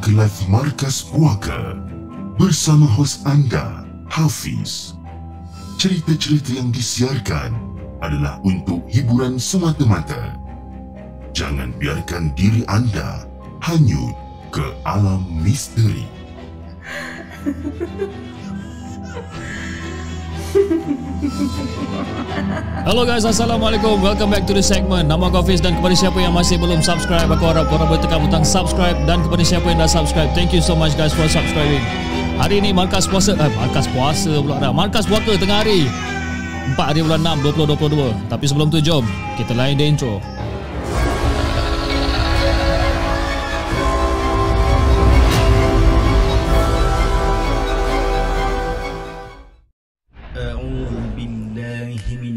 kelas Markas Puaka bersama hos anda, Hafiz. Cerita-cerita yang disiarkan adalah untuk hiburan semata-mata. Jangan biarkan diri anda hanyut ke alam misteri. Hello guys, Assalamualaikum. Welcome back to The Segment. Nama aku Hafiz, dan kepada siapa yang masih belum subscribe, aku harap korang boleh tekan butang subscribe. Dan kepada siapa yang dah subscribe, thank you so much guys for subscribing. Hari ini Markas Puaka tengah hari 4 hari bulan 6, 2022. Tapi sebelum tu, jom kita lain the intro.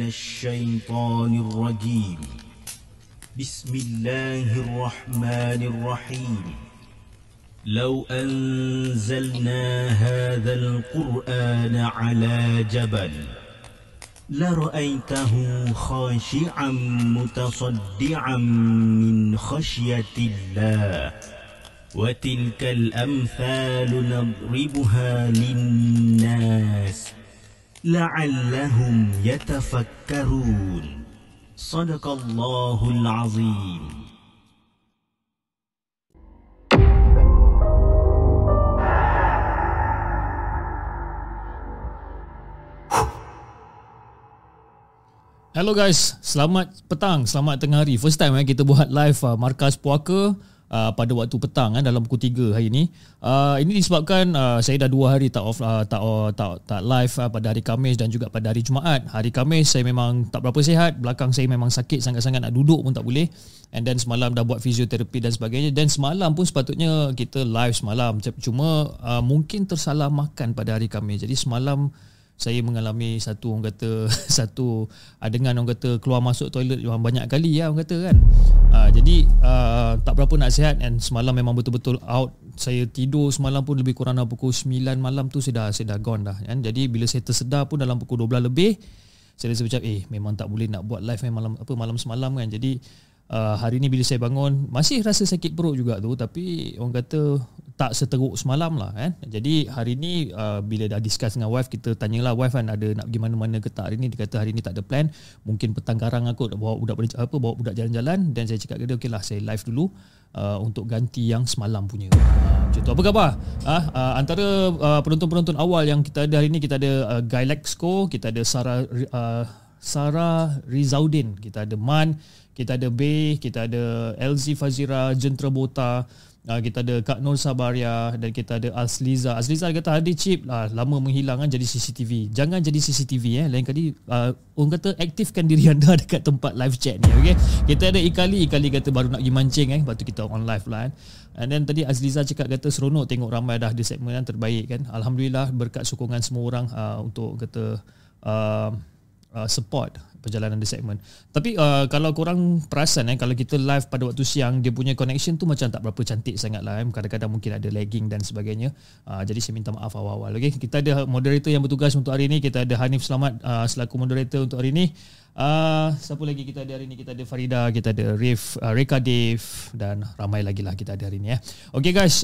الشيطان الرجيم بسم الله الرحمن الرحيم لو أنزلنا هذا القرآن على جبل لرأيته خاشعا متصدعا من خشية الله وتلك الأمثال نضربها للناس لعلهم يتفكرون صدق الله العظيم. Hello guys, selamat petang, selamat tengah hari. First time kita buat live Markas Puaka pada waktu petang dalam pukul 3 hari ni. Ini disebabkan saya dah 2 hari tak live pada hari Khamis dan juga pada hari Jumaat. Hari Khamis saya memang tak berapa sihat, belakang saya memang sakit sangat-sangat, nak duduk pun tak boleh. And then semalam dah buat fisioterapi dan sebagainya, dan semalam pun sepatutnya kita live semalam. Cuma mungkin tersalah makan pada hari Khamis. Jadi semalam saya mengalami satu adegan, orang kata keluar masuk toilet banyak kali ya, orang kata kan. Jadi tak berapa nak sihat, and semalam memang betul-betul out. Saya tidur semalam pun lebih kurang dalam pukul 9 malam tu saya dah gone dah kan. Jadi bila saya tersedar pun dalam pukul 12 lebih, saya rasa macam memang tak boleh nak buat live malam semalam kan. Jadi hari ni bila saya bangun masih rasa sakit perut juga tu, tapi orang kata tak seteruk semalam lah kan. Jadi hari ni bila dah discuss dengan wife, kita tanyalah wife kan ada nak pergi mana-mana ke tak hari ni. Dia kata hari ni tak ada plan, mungkin petang karang aku nak bawa budak jalan-jalan. Dan saya cakap ke dia, okey lah saya live dulu untuk ganti yang semalam punya. Macam tu. Apa khabar? Antara penonton-penonton awal yang kita ada hari ni, kita ada Gailexco, kita ada Sarah Rizaudin, kita ada Man, kita ada Bey, kita ada LZ Fazira, Jentera Bota, kita ada Kak Nur Sabaria, dan kita ada Asliza. Asliza kata hadir chip lama menghilang kan, jadi CCTV. Jangan jadi CCTV lain kali. Orang kata aktifkan diri anda dekat tempat live chat ni, okey. Kita ada Ikali kata baru nak pergi mancing lepas tu kita on live lah kan. And then tadi Asliza cakap kata seronok tengok ramai dah di segmen kan, terbaik kan. Alhamdulillah berkat sokongan semua orang untuk kata support perjalanan di segmen. Tapi kalau korang perasan kalau kita live pada waktu siang, dia punya connection tu macam tak berapa cantik sangat lah. Kadang-kadang mungkin ada lagging dan sebagainya. Jadi saya minta maaf awal-awal. Okay? Kita ada moderator yang bertugas untuk hari ini. Kita ada Hanif Selamat selaku moderator untuk hari ini. Siapa lagi kita ada hari ini? Kita ada Farida, kita ada Reka Dave, dan ramai lagi lah kita ada hari ini. Okay guys,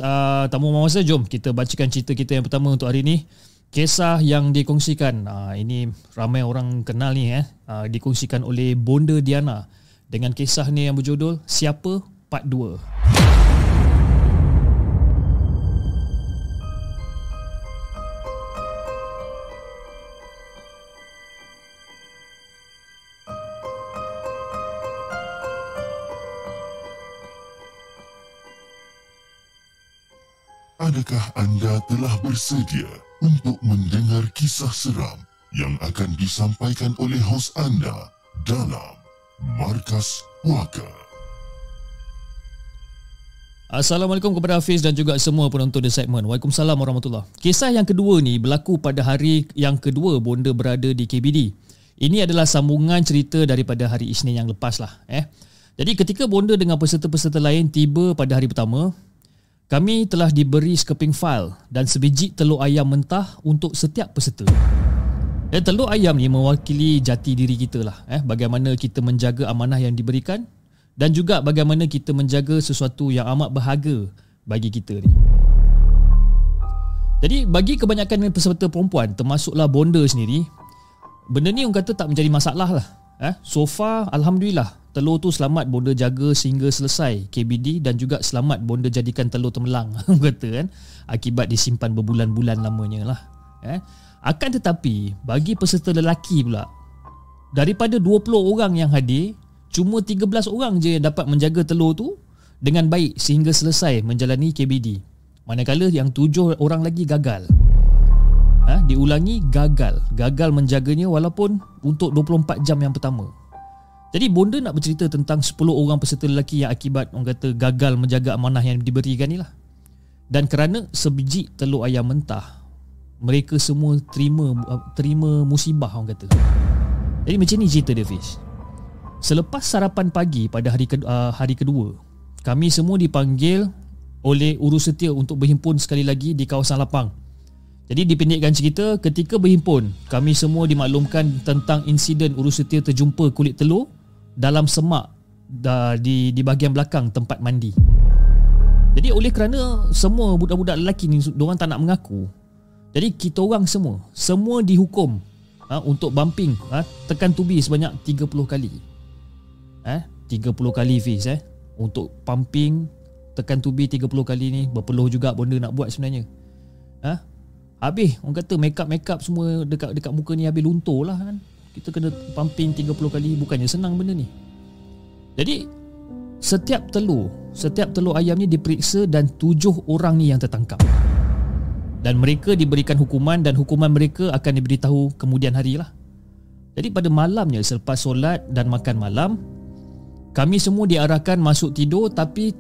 tamu masa, jom kita bacakan cerita kita yang pertama untuk hari ini. Kisah yang dikongsikan, ini ramai orang kenal ni dikongsikan oleh Bonda Diana dengan kisah ni yang berjudul Siapa Part 2. Adakah anda telah bersedia untuk mendengar kisah seram yang akan disampaikan oleh hos anda dalam Markas Puaka? Assalamualaikum kepada Hafiz dan juga semua penonton di segmen. Waalaikumsalam warahmatullahi. Kisah yang kedua ni berlaku pada hari yang kedua Bonda berada di KBD. Ini adalah sambungan cerita daripada hari Isnin yang lepas lah. Jadi ketika Bonda dengan peserta-peserta lain tiba pada hari pertama, kami telah diberi sekeping fail dan sebiji telur ayam mentah untuk setiap peserta. Telur ayam ni mewakili jati diri kita lah. Bagaimana kita menjaga amanah yang diberikan, dan juga bagaimana kita menjaga sesuatu yang amat berharga bagi kita ni. Jadi bagi kebanyakan peserta perempuan, termasuklah bonda sendiri, benda ni orang kata tak menjadi masalah lah. So far alhamdulillah, telur tu selamat bonda jaga sehingga selesai KBD, dan juga selamat bonda jadikan telur temelang orang kata kan, akibat disimpan berbulan-bulan lamanya lah. Akan tetapi bagi peserta lelaki pula, daripada 20 orang yang hadir, cuma 13 orang je yang dapat menjaga telur tu dengan baik sehingga selesai menjalani KBD. Manakala yang 7 orang lagi gagal. Diulangi, gagal menjaganya walaupun untuk 24 jam yang pertama. Jadi bonda nak bercerita tentang 10 orang peserta lelaki yang akibat orang kata gagal menjaga amanah yang diberikan ni lah. Dan kerana sebiji telur ayam mentah, mereka semua terima musibah orang kata. Jadi macam ni cerita dia, Fish. Selepas sarapan pagi pada hari kedua, kami semua dipanggil oleh urusetia untuk berhimpun sekali lagi di kawasan lapang. Jadi dipendekkan cerita, ketika berhimpun, kami semua dimaklumkan tentang insiden urusetia terjumpa kulit telur dalam semak di bahagian belakang tempat mandi. Jadi oleh kerana semua budak-budak lelaki ni diorang tak nak mengaku, jadi kita orang semua dihukum untuk bumping, tekan tubi sebanyak 30 kali. 30 kali Fiz, untuk pumping, tekan tubi 30 kali ni berpeluh juga bonda nak buat sebenarnya. Habis orang kata make up semua dekat muka ni habis luntur lah kan. Kita kena pumping 30 kali, bukannya senang benda ni. Jadi setiap telur ayam ni diperiksa dan 7 orang ni yang tertangkap. Dan mereka diberikan hukuman, dan hukuman mereka akan diberitahu kemudian hari lah. Jadi pada malamnya selepas solat dan makan malam, kami semua diarahkan masuk tidur, tapi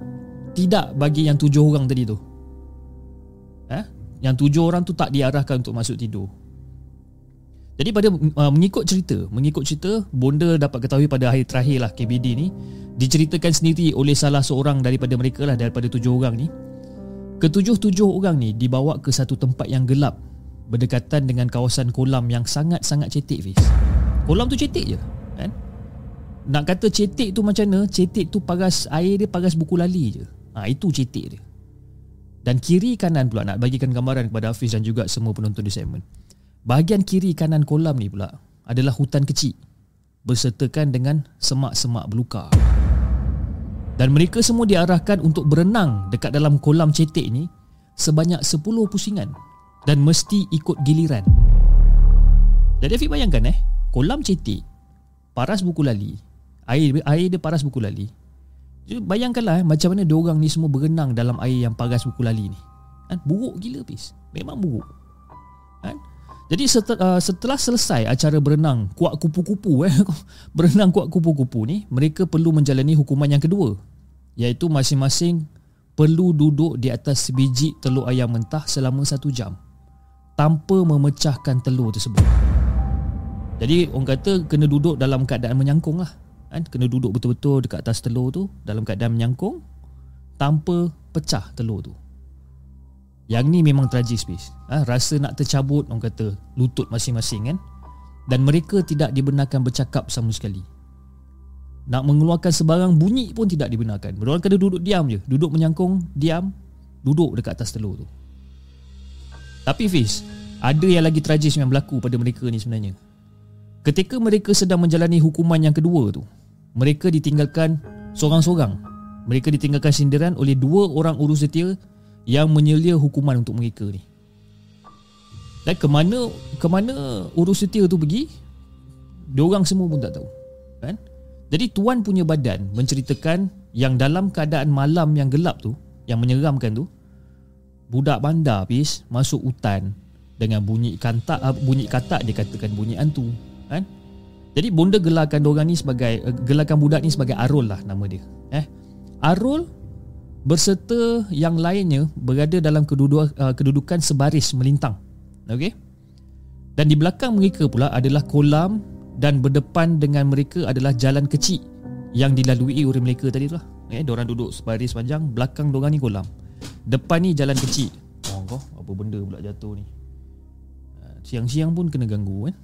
tidak bagi yang 7 orang tadi tu. Yang 7 orang tu tak diarahkan untuk masuk tidur. Jadi pada mengikut cerita bonda dapat ketahui pada akhir terakhir lah KBD ni, diceritakan sendiri oleh salah seorang daripada mereka lah, daripada 7 orang ni. Ketujuh-tujuh orang ni dibawa ke satu tempat yang gelap berdekatan dengan kawasan kolam yang sangat-sangat cetek, Fiz. Kolam tu cetek je kan? Nak kata cetek tu macam mana? Cetek tu paras air dia paras buku lali je, itu cetek dia. Dan kiri kanan pula, nak bagikan gambaran kepada Hafiz dan juga semua penonton di segmen. Bahagian kiri kanan kolam ni pula adalah hutan kecil bersertakan dengan semak-semak belukar. Dan mereka semua diarahkan untuk berenang dekat dalam kolam cetek ni sebanyak 10 pusingan dan mesti ikut giliran. Jadi Hafiz bayangkan kolam cetek, paras buku lali, air dia paras buku lali. Bayangkanlah macam mana diorang ni semua berenang dalam air yang paras buku lali ni. Buruk gila, Pis. Memang buruk. Jadi setelah selesai acara berenang kuat kupu-kupu, berenang kuat kupu-kupu ni, mereka perlu menjalani hukuman yang kedua, iaitu masing-masing perlu duduk di atas biji telur ayam mentah selama 1 jam tanpa memecahkan telur tersebut. Jadi orang kata kena duduk dalam keadaan menyangkung lah. Kena duduk betul-betul dekat atas telur tu dalam keadaan menyangkung tanpa pecah telur tu. Yang ni memang tragis, Bis. Rasa nak tercabut orang kata lutut masing-masing kan. Dan mereka tidak dibenarkan bercakap sama sekali. Nak mengeluarkan sebarang bunyi pun tidak dibenarkan. Mereka kena duduk diam je, duduk menyangkung, diam, duduk dekat atas telur tu. Tapi Bis, ada yang lagi tragis yang berlaku pada mereka ni sebenarnya. Ketika mereka sedang menjalani hukuman yang kedua tu, mereka ditinggalkan sorang-sorang. Mereka ditinggalkan sendirian oleh 2 orang urusetia yang menyelia hukuman untuk mereka ni. Dan ke mana urusetia tu pergi, diorang semua pun tak tahu kan? Jadi tuan punya badan menceritakan yang dalam keadaan malam yang gelap tu, yang menyeramkan tu, budak bandar, Pis, masuk hutan dengan bunyi katak dikatakan bunyi hantu kan? Jadi bonda gelarkan dorang ni sebagai gelarkan budak ni sebagai Arul lah nama dia. Arul berserta yang lainnya berada dalam kedudukan sebaris melintang. Okey. Dan di belakang mereka pula adalah kolam, dan berdepan dengan mereka adalah jalan kecil yang dilalui oleh mereka tadi tu lah. Dorang duduk sebaris panjang, belakang dorang ni kolam, depan ni jalan kecil. Apa benda pula jatuh ni? Siang-siang pun kena ganggu kan?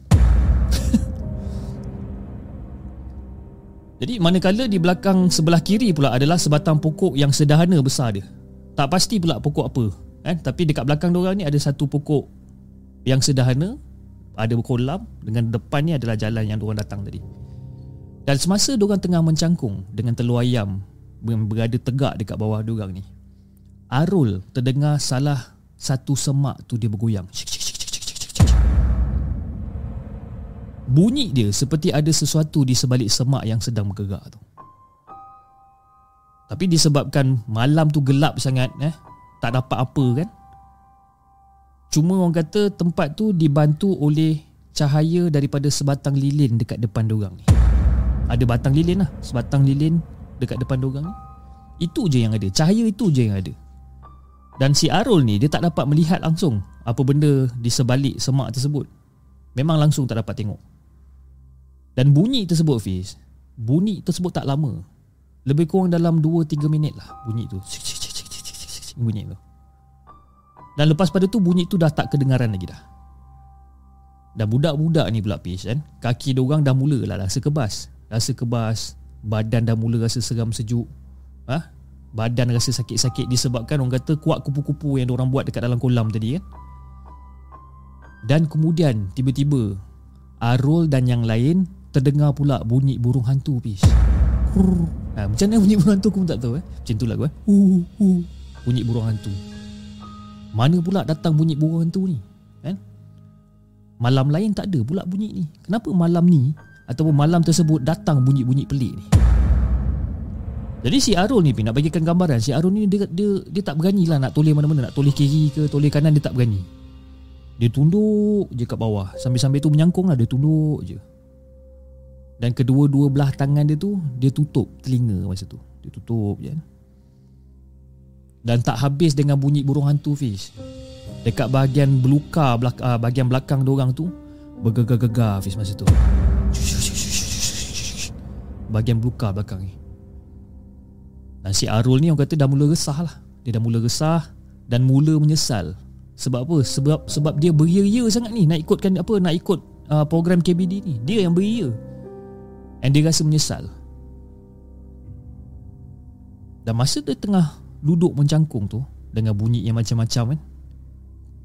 Jadi manakala di belakang sebelah kiri pula adalah sebatang pokok yang sederhana besar dia. Tak pasti pula pokok apa. kan? Tapi dekat belakang diorang ni ada satu pokok yang sederhana, ada kolam, dengan depannya adalah jalan yang diorang datang tadi. Dan semasa diorang tengah mencangkung dengan telur ayam berada tegak dekat bawah diorang ni, Arul terdengar salah satu semak tu dia bergoyang. Bunyi dia seperti ada sesuatu di sebalik semak yang sedang bergerak tu. Tapi disebabkan malam tu gelap sangat, tak dapat apa kan. Cuma orang kata tempat tu dibantu oleh cahaya daripada sebatang lilin dekat depan dorang ni. Ada batang lilin lah, sebatang lilin dekat depan dorang ni. Itu je yang ada, cahaya itu je yang ada. Dan si Arul ni dia tak dapat melihat langsung apa benda di sebalik semak tersebut. Memang langsung tak dapat tengok. Dan bunyi tersebut, Fiz, bunyi tersebut tak lama, lebih kurang dalam 2-3 minit lah bunyi tu. Bunyi tu. Dan lepas pada tu bunyi tu dah tak kedengaran lagi dah. Dan budak-budak ni pula, Fiz, kan, kaki diorang dah mula lah rasa kebas. Rasa kebas, badan dah mula rasa seram sejuk. Badan rasa sakit-sakit disebabkan orang kata kuat kupu-kupu yang diorang buat dekat dalam kolam tadi kan. Dan kemudian tiba-tiba Arul dan yang lain terdengar pula bunyi burung hantu, Fiz. Macam mana bunyi burung hantu aku pun tak tahu. Macam tu lah aku. Bunyi burung hantu. Mana pula datang bunyi burung hantu ni kan? Malam lain tak ada pula bunyi ni. Kenapa malam ni ataupun malam tersebut datang bunyi-bunyi pelik ni? Jadi si Arul ni, nak bagikan gambaran, si Arul ni dia tak berani lah nak toleh mana-mana. Nak toleh kiri ke toleh kanan dia tak berani. Dia tunduk je kat bawah. Sambil-sambil tu menyangkung lah, dia tunduk je. Dan kedua-dua belah tangan dia tu dia tutup telinga masa tu. Dia tutup je. Dan tak habis dengan bunyi burung hantu, Fiz. Dekat bahagian belukar bahagian belakang diorang tu bergegar-gegar, Fiz, masa tu. Bahagian belukar belakang ni. Dan si Arul ni orang kata dah mula resah lah. Dia dah mula resah dan mula menyesal. Sebab apa? Sebab dia beria-ria sangat ni nak ikutkan apa, nak ikut program KBD ni. Dia yang beria. And dia rasa menyesal. Dan masa dia tengah duduk mencangkung tu dengan bunyi yang macam-macam kan,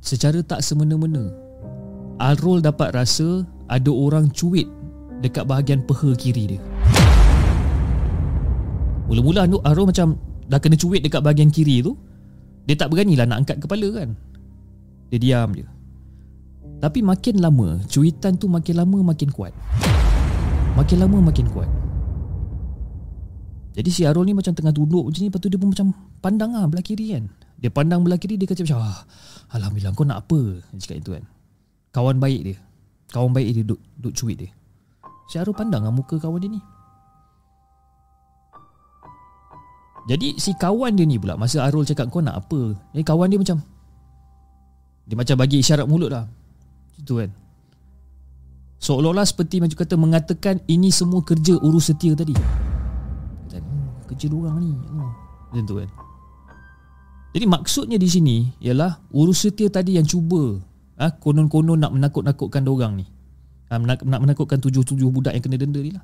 secara tak semena-mena Arul dapat rasa ada orang cuit dekat bahagian peha kiri dia. Mula-mula Arul macam dah kena cuit dekat bahagian kiri tu, dia tak beranilah nak angkat kepala kan. Dia diam je. Tapi makin lama cuitan tu makin lama makin kuat. Makin lama makin kuat. Jadi si Arul ni macam tengah duduk macam ni. Lepas tu dia pun macam pandang lah belah kiri kan. Dia pandang belah kiri, dia kata macam, Alhamdulillah, kau nak apa? Dia cakap itu kan. Kawan baik dia duduk cuit dia. Si Arul pandang lah muka kawan dia ni. Jadi si kawan dia ni pula, masa Arul cakap kau nak apa, jadi kawan dia macam, dia macam bagi isyarat mulut lah. Itu kan. Seolah-olah seperti macam kata mengatakan ini semua kerja urus setia tadi. Dan, kerja diorang ni. Macam tu kan. Jadi maksudnya di sini ialah urus setia tadi yang cuba konon-konon nak menakut-nakutkan diorang ni. Nak menakutkan 7 budak yang kena denda ni lah.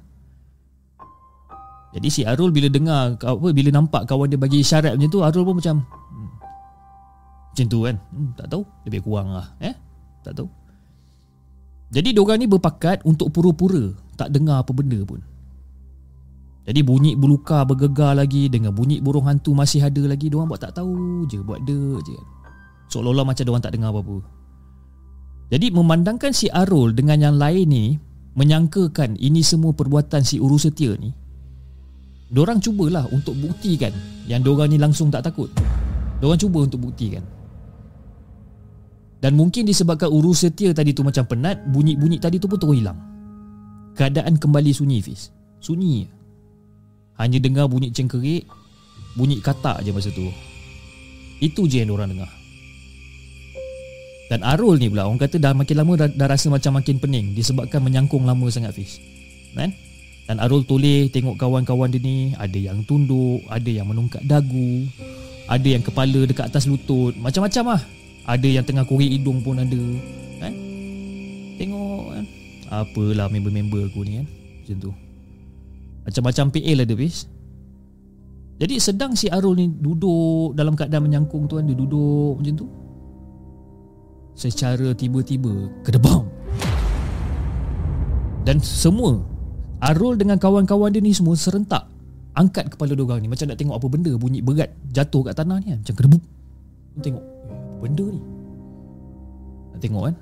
Jadi si Arul bila dengar bila nampak kawan dia bagi isyarat macam tu, Arul pun macam macam tu kan. Tak tahu, lebih kurang lah. Tak tahu. Jadi diorang ni berpakat untuk pura-pura tak dengar apa benda pun. Jadi bunyi belukar bergegar lagi dengan bunyi burung hantu masih ada lagi. Diorang buat tak tahu je, buat dek je kan, seolah-olah macam diorang tak dengar apa-apa. Jadi memandangkan si Arul dengan yang lain ni menyangkakan ini semua perbuatan si urus setia ni, diorang cubalah untuk buktikan yang diorang ni langsung tak takut. Diorang cuba untuk buktikan. Dan mungkin disebabkan urus setia tadi tu macam penat, bunyi-bunyi tadi tu pun terus hilang. Keadaan kembali sunyi, Fiz. Sunyi. Hanya dengar bunyi cengkerik, bunyi katak je masa tu. Itu je yang diorang dengar. Dan Arul ni pula, orang kata dah makin lama dah rasa macam makin pening disebabkan menyangkung lama sangat, Fiz. Kan? Dan Arul toleh tengok kawan-kawan dia ni. Ada yang tunduk, ada yang menungkat dagu, ada yang kepala dekat atas lutut, macam-macam lah. Ada yang tengah korek hidung pun ada kan? Tengok kan? Apalah member-member aku ni kan? Macam tu. Macam-macam PA lah dia, Fiz. Jadi sedang si Arul ni duduk dalam keadaan menyangkung tuan, dia duduk macam tu. Secara tiba-tiba kedebam. Dan semua Arul dengan kawan-kawan dia ni semua serentak angkat kepala diorang ni, macam nak tengok apa benda bunyi berat jatuh kat tanah ni kan. Macam kedebuk. Tengok benda ni. Nak tengok kan.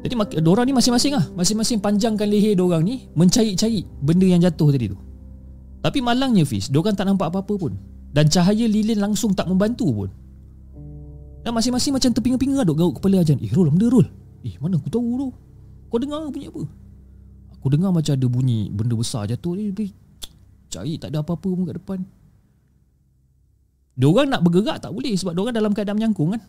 Jadi diorang ni masing-masing lah, masing-masing panjangkan leher diorang ni mencari-cari benda yang jatuh tadi tu. Tapi malangnya Fiz, diorang tak nampak apa-apa pun. Dan cahaya lilin langsung tak membantu pun. Dan masing-masing macam terpinga-pinga duk garuk kepala ajan. Eh Rul, benda Rul. Eh mana aku tahu tu. Kau dengar bunyi apa? Aku dengar macam ada bunyi benda besar jatuh. Cari tak ada apa-apa pun kat depan. Diorang nak bergerak tak boleh sebab diorang dalam keadaan menyangkung kan.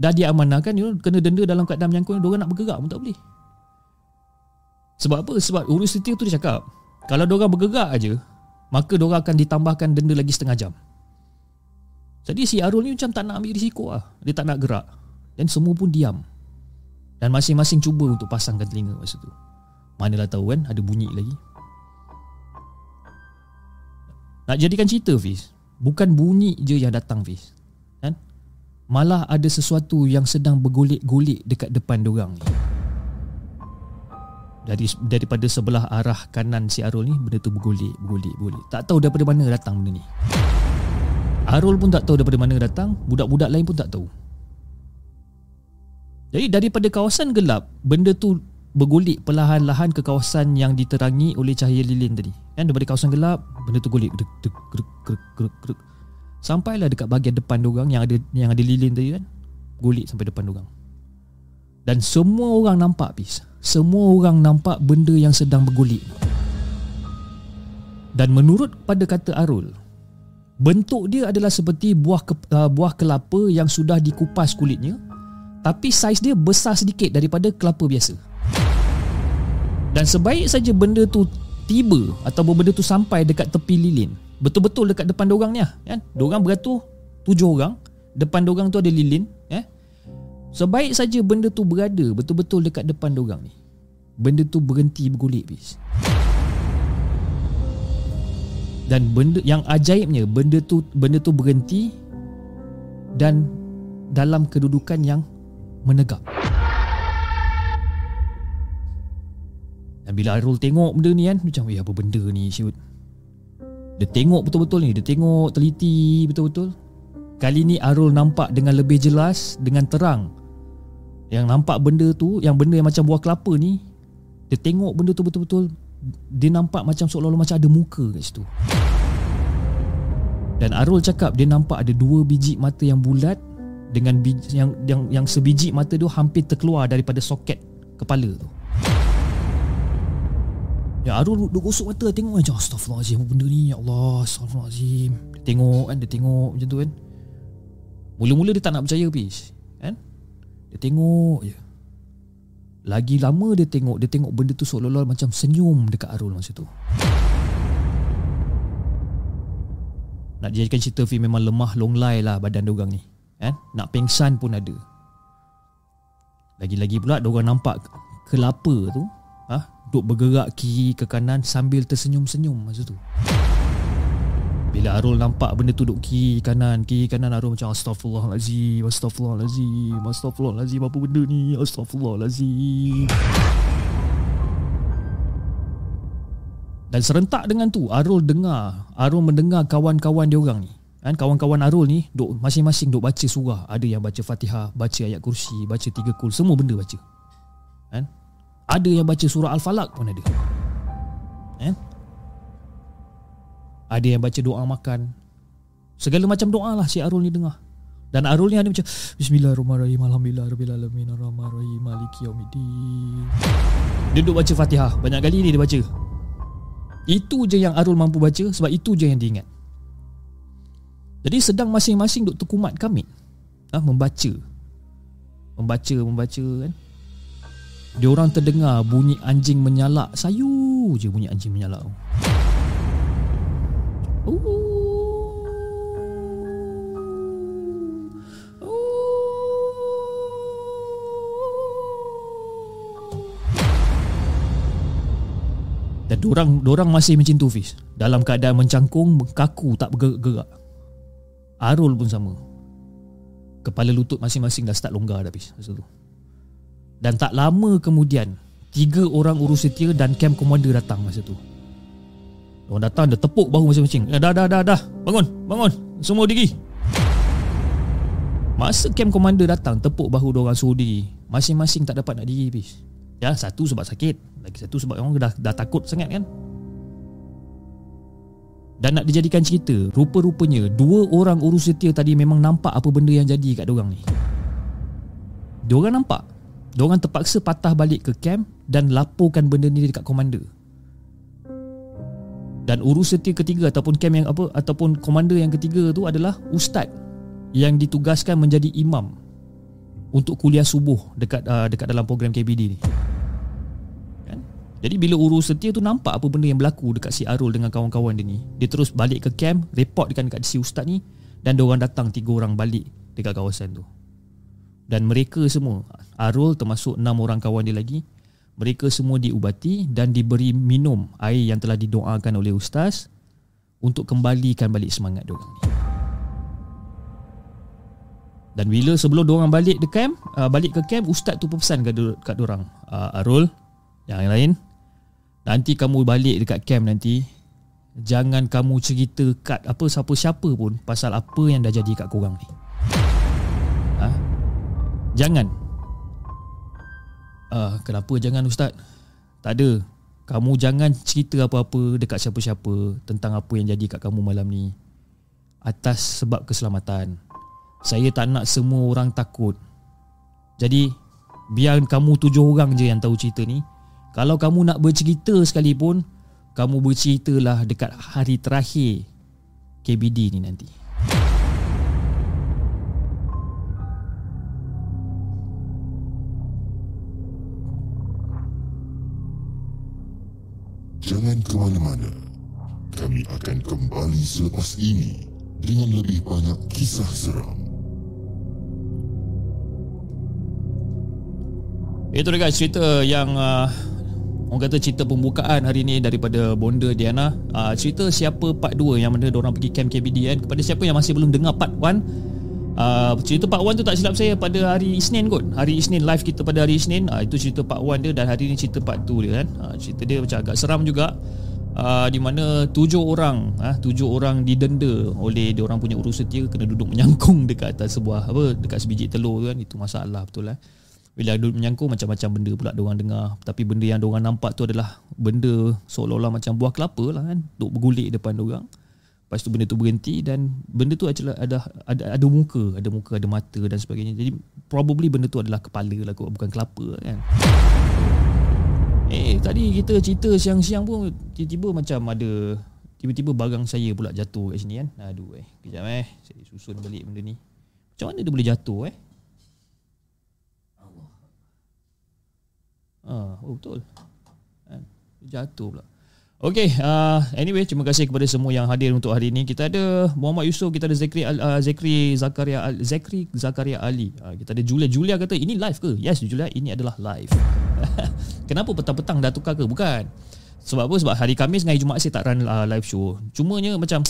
Dah diamanahkan, you know, kena denda dalam keadaan menyangkung. Diorang nak bergerak pun tak boleh. Sebab apa? Sebab urus setia tu dia cakap, kalau diorang bergerak aja, maka diorang akan ditambahkan denda lagi setengah jam. Jadi si Arul ni macam tak nak ambil risiko lah. Dia tak nak gerak. Dan semua pun diam. Dan masing-masing cuba untuk pasangkan telinga masa tu. Manalah tahu kan, ada bunyi lagi. Nak jadikan cerita Fiz, bukan bunyi je yang datang Fiz kan? Malah ada sesuatu yang sedang bergolek-golek dekat depan diorang ni. Daripada sebelah arah kanan si Arul ni, benda tu bergolek. Tak tahu daripada mana datang benda ni. Arul pun tak tahu daripada mana datang, budak-budak lain pun tak tahu. Jadi daripada kawasan gelap, benda tu bergolek perlahan-lahan ke kawasan yang diterangi oleh cahaya lilin tadi. Kan daripada kawasan gelap, benda tu golek geruk. Sampailah dekat bahagian depan diorang yang ada lilin tadi kan. Golek sampai depan diorang. Dan semua orang nampak Pis. Semua orang nampak benda yang sedang bergolek. Dan menurut pada kata Arul, bentuk dia adalah seperti buah kelapa yang sudah dikupas kulitnya, tapi saiz dia besar sedikit daripada kelapa biasa. Dan sebaik saja benda tu tiba atau benda tu sampai dekat tepi lilin, betul-betul dekat depan diorang ni lah kan? Diorang beratur 7 orang, depan diorang tu ada lilin eh? Sebaik saja benda tu berada betul-betul dekat depan diorang ni, benda tu berhenti bergolek bis. Dan benda yang ajaibnya, benda tu berhenti dan dalam kedudukan yang menegap. Dan bila Arul tengok benda ni kan, macam weh apa benda ni siut. Dia tengok betul-betul ni, dia tengok teliti betul-betul. Kali ni Arul nampak dengan lebih jelas, dengan terang. Yang nampak benda tu, yang benda yang macam buah kelapa ni, dia tengok benda tu betul-betul. Dia nampak macam seolah-olah macam ada muka kat situ. Dan Arul cakap dia nampak ada 2 biji mata yang bulat dengan biji, yang sebiji mata tu hampir terkeluar daripada soket kepala tu. Ya Arul duk gosok mata tengok macam astagfirullahalazim, apa benda ni, ya Allah, astagfirullahalazim. Dia tengok kan, dia tengok macam tu kan. Mula-mula dia tak nak percaya Pis kan? Dia tengok je. Lagi lama dia tengok benda tu seolah-olah macam senyum dekat Arul masa tu. Nak dijadikan cerita Fi, memang lemah longlai lah badan diorang ni eh? Nak pengsan pun ada. Lagi-lagi pula diorang nampak kelapa tu duk bergerak kiri ke kanan sambil tersenyum-senyum masa tu. Bila Arul nampak benda tu duk kiri kanan, Arul macam Astaghfirullahalazim, apa benda ni, Astaghfirullahalazim. Dan serentak dengan tu Arul mendengar kawan-kawan dia orang ni kan, kawan-kawan Arul ni duk masing-masing duk baca surah. Ada yang baca Fatihah, baca ayat kursi, baca 3 kul, semua benda baca kan. Ada yang baca surah Al-Falaq pun ada kan. Ada yang baca doa makan. Segala macam doa lah si Arul ni dengar. Dan Arul ni ada macam Bismillahirrahmanirrahim, alhamdulillah rabbil alamin, arrahmanirrahim, maliki yaumiddin. Dia duduk baca Fatihah. Banyak kali ni dia baca. Itu je yang Arul mampu baca, sebab itu je yang diingat. Jadi sedang masing-masing duk terkumat kamit membaca kan. Diorang terdengar bunyi anjing menyalak. Sayu je bunyi anjing menyalak. Dan diorang masih macam tu Fiz. Dalam keadaan mencangkung, kaku tak bergerak-gerak. Arul pun sama. Kepala lutut masing-masing dah start longgar dah habis masa tu. Dan tak lama kemudian, 3 orang urus setia dan camp komander datang masa tu. Orang datang dah tepuk bahu masing-masing. Dah. Bangun. Semua diri. Masa camp komander datang, tepuk bahu diorang suruh diri. Masing-masing tak dapat nak diri habis. Ya, satu sebab sakit, lagi satu sebab orang dah takut sangat kan. Dan nak dijadikan cerita, rupa-rupanya 2 orang urus setia tadi memang nampak apa benda yang jadi kat diorang ni. Diorang nampak. Diorang terpaksa patah balik ke camp dan laporkan benda ni dekat komander. Dan urus setia ketiga ataupun camp yang apa ataupun komander yang ketiga tu adalah ustaz yang ditugaskan menjadi imam untuk kuliah subuh dekat dalam program KBD ni. Jadi bila urus setia tu nampak apa benda yang berlaku dekat si Arul dengan kawan-kawan dia ni, dia terus balik ke camp, reportkan dekat si ustaz ni. Dan diorang datang 3 orang balik dekat kawasan tu. Dan mereka semua, Arul termasuk 6 orang kawan dia lagi, mereka semua diubati dan diberi minum air yang telah didoakan oleh ustaz untuk kembalikan balik semangat diorang ni. Dan bila sebelum diorang balik ke camp, ustaz tu pesan kat diorang, Arul, yang lain, nanti kamu balik dekat camp nanti, jangan kamu cerita kat apa siapa-siapa pun pasal apa yang dah jadi kat korang ni. Jangan. Kenapa jangan ustaz? Tak ada. Kamu jangan cerita apa-apa dekat siapa-siapa tentang apa yang jadi kat kamu malam ni, atas sebab keselamatan. Saya tak nak semua orang takut. Jadi biar kamu 7 orang je yang tahu cerita ni. Kalau kamu nak bercerita sekalipun, kamu berceritalah dekat hari terakhir KBD ni nanti. Jangan ke mana-mana. Kami akan kembali selepas ini dengan lebih banyak kisah seram. Itu dia guys, cerita yang orang kata cerita pembukaan hari ni daripada bonda Diana. Cerita siapa part 2 yang mana diorang pergi camp KBD kan. Kepada siapa yang masih belum dengar part 1, cerita part 1 tu tak silap saya pada hari Isnin kot. Hari Isnin live kita pada hari Isnin. Itu cerita part 1 dia, dan hari ni cerita part 2 dia kan. Cerita dia macam agak seram juga, di mana 7 orang didenda oleh diorang punya urus setia kena duduk menyangkung dekat atas sebuah dekat sebiji telur kan. Itu masalah betul lah. Bila duduk menyangkung, macam-macam benda pula diorang dengar. Tapi benda yang diorang nampak tu adalah benda seolah-olah macam buah kelapa lah kan, duduk bergulik depan diorang. Lepas tu benda tu berhenti dan benda tu actually ada muka, ada mata dan sebagainya. Jadi probably benda tu adalah kepala lah kot, bukan kelapa kan. Tadi kita cerita siang-siang pun tiba-tiba barang saya pula jatuh kat sini kan. Aduh kejap saya susun balik benda ni. Macam mana dia boleh jatuh Oh betul, jatuh pula. Okay, anyway, terima kasih kepada semua yang hadir untuk hari ini. Kita ada Muhammad Yusof, kita ada Zakri Zakaria Ali, kita ada Julia kata ini live ke? Yes Julia, ini adalah live. Kenapa petang-petang dah tukar ke? Bukan. Sebab apa? Sebab hari Khamis dengan hari Jumaat saya tak run live show. Cumanya macam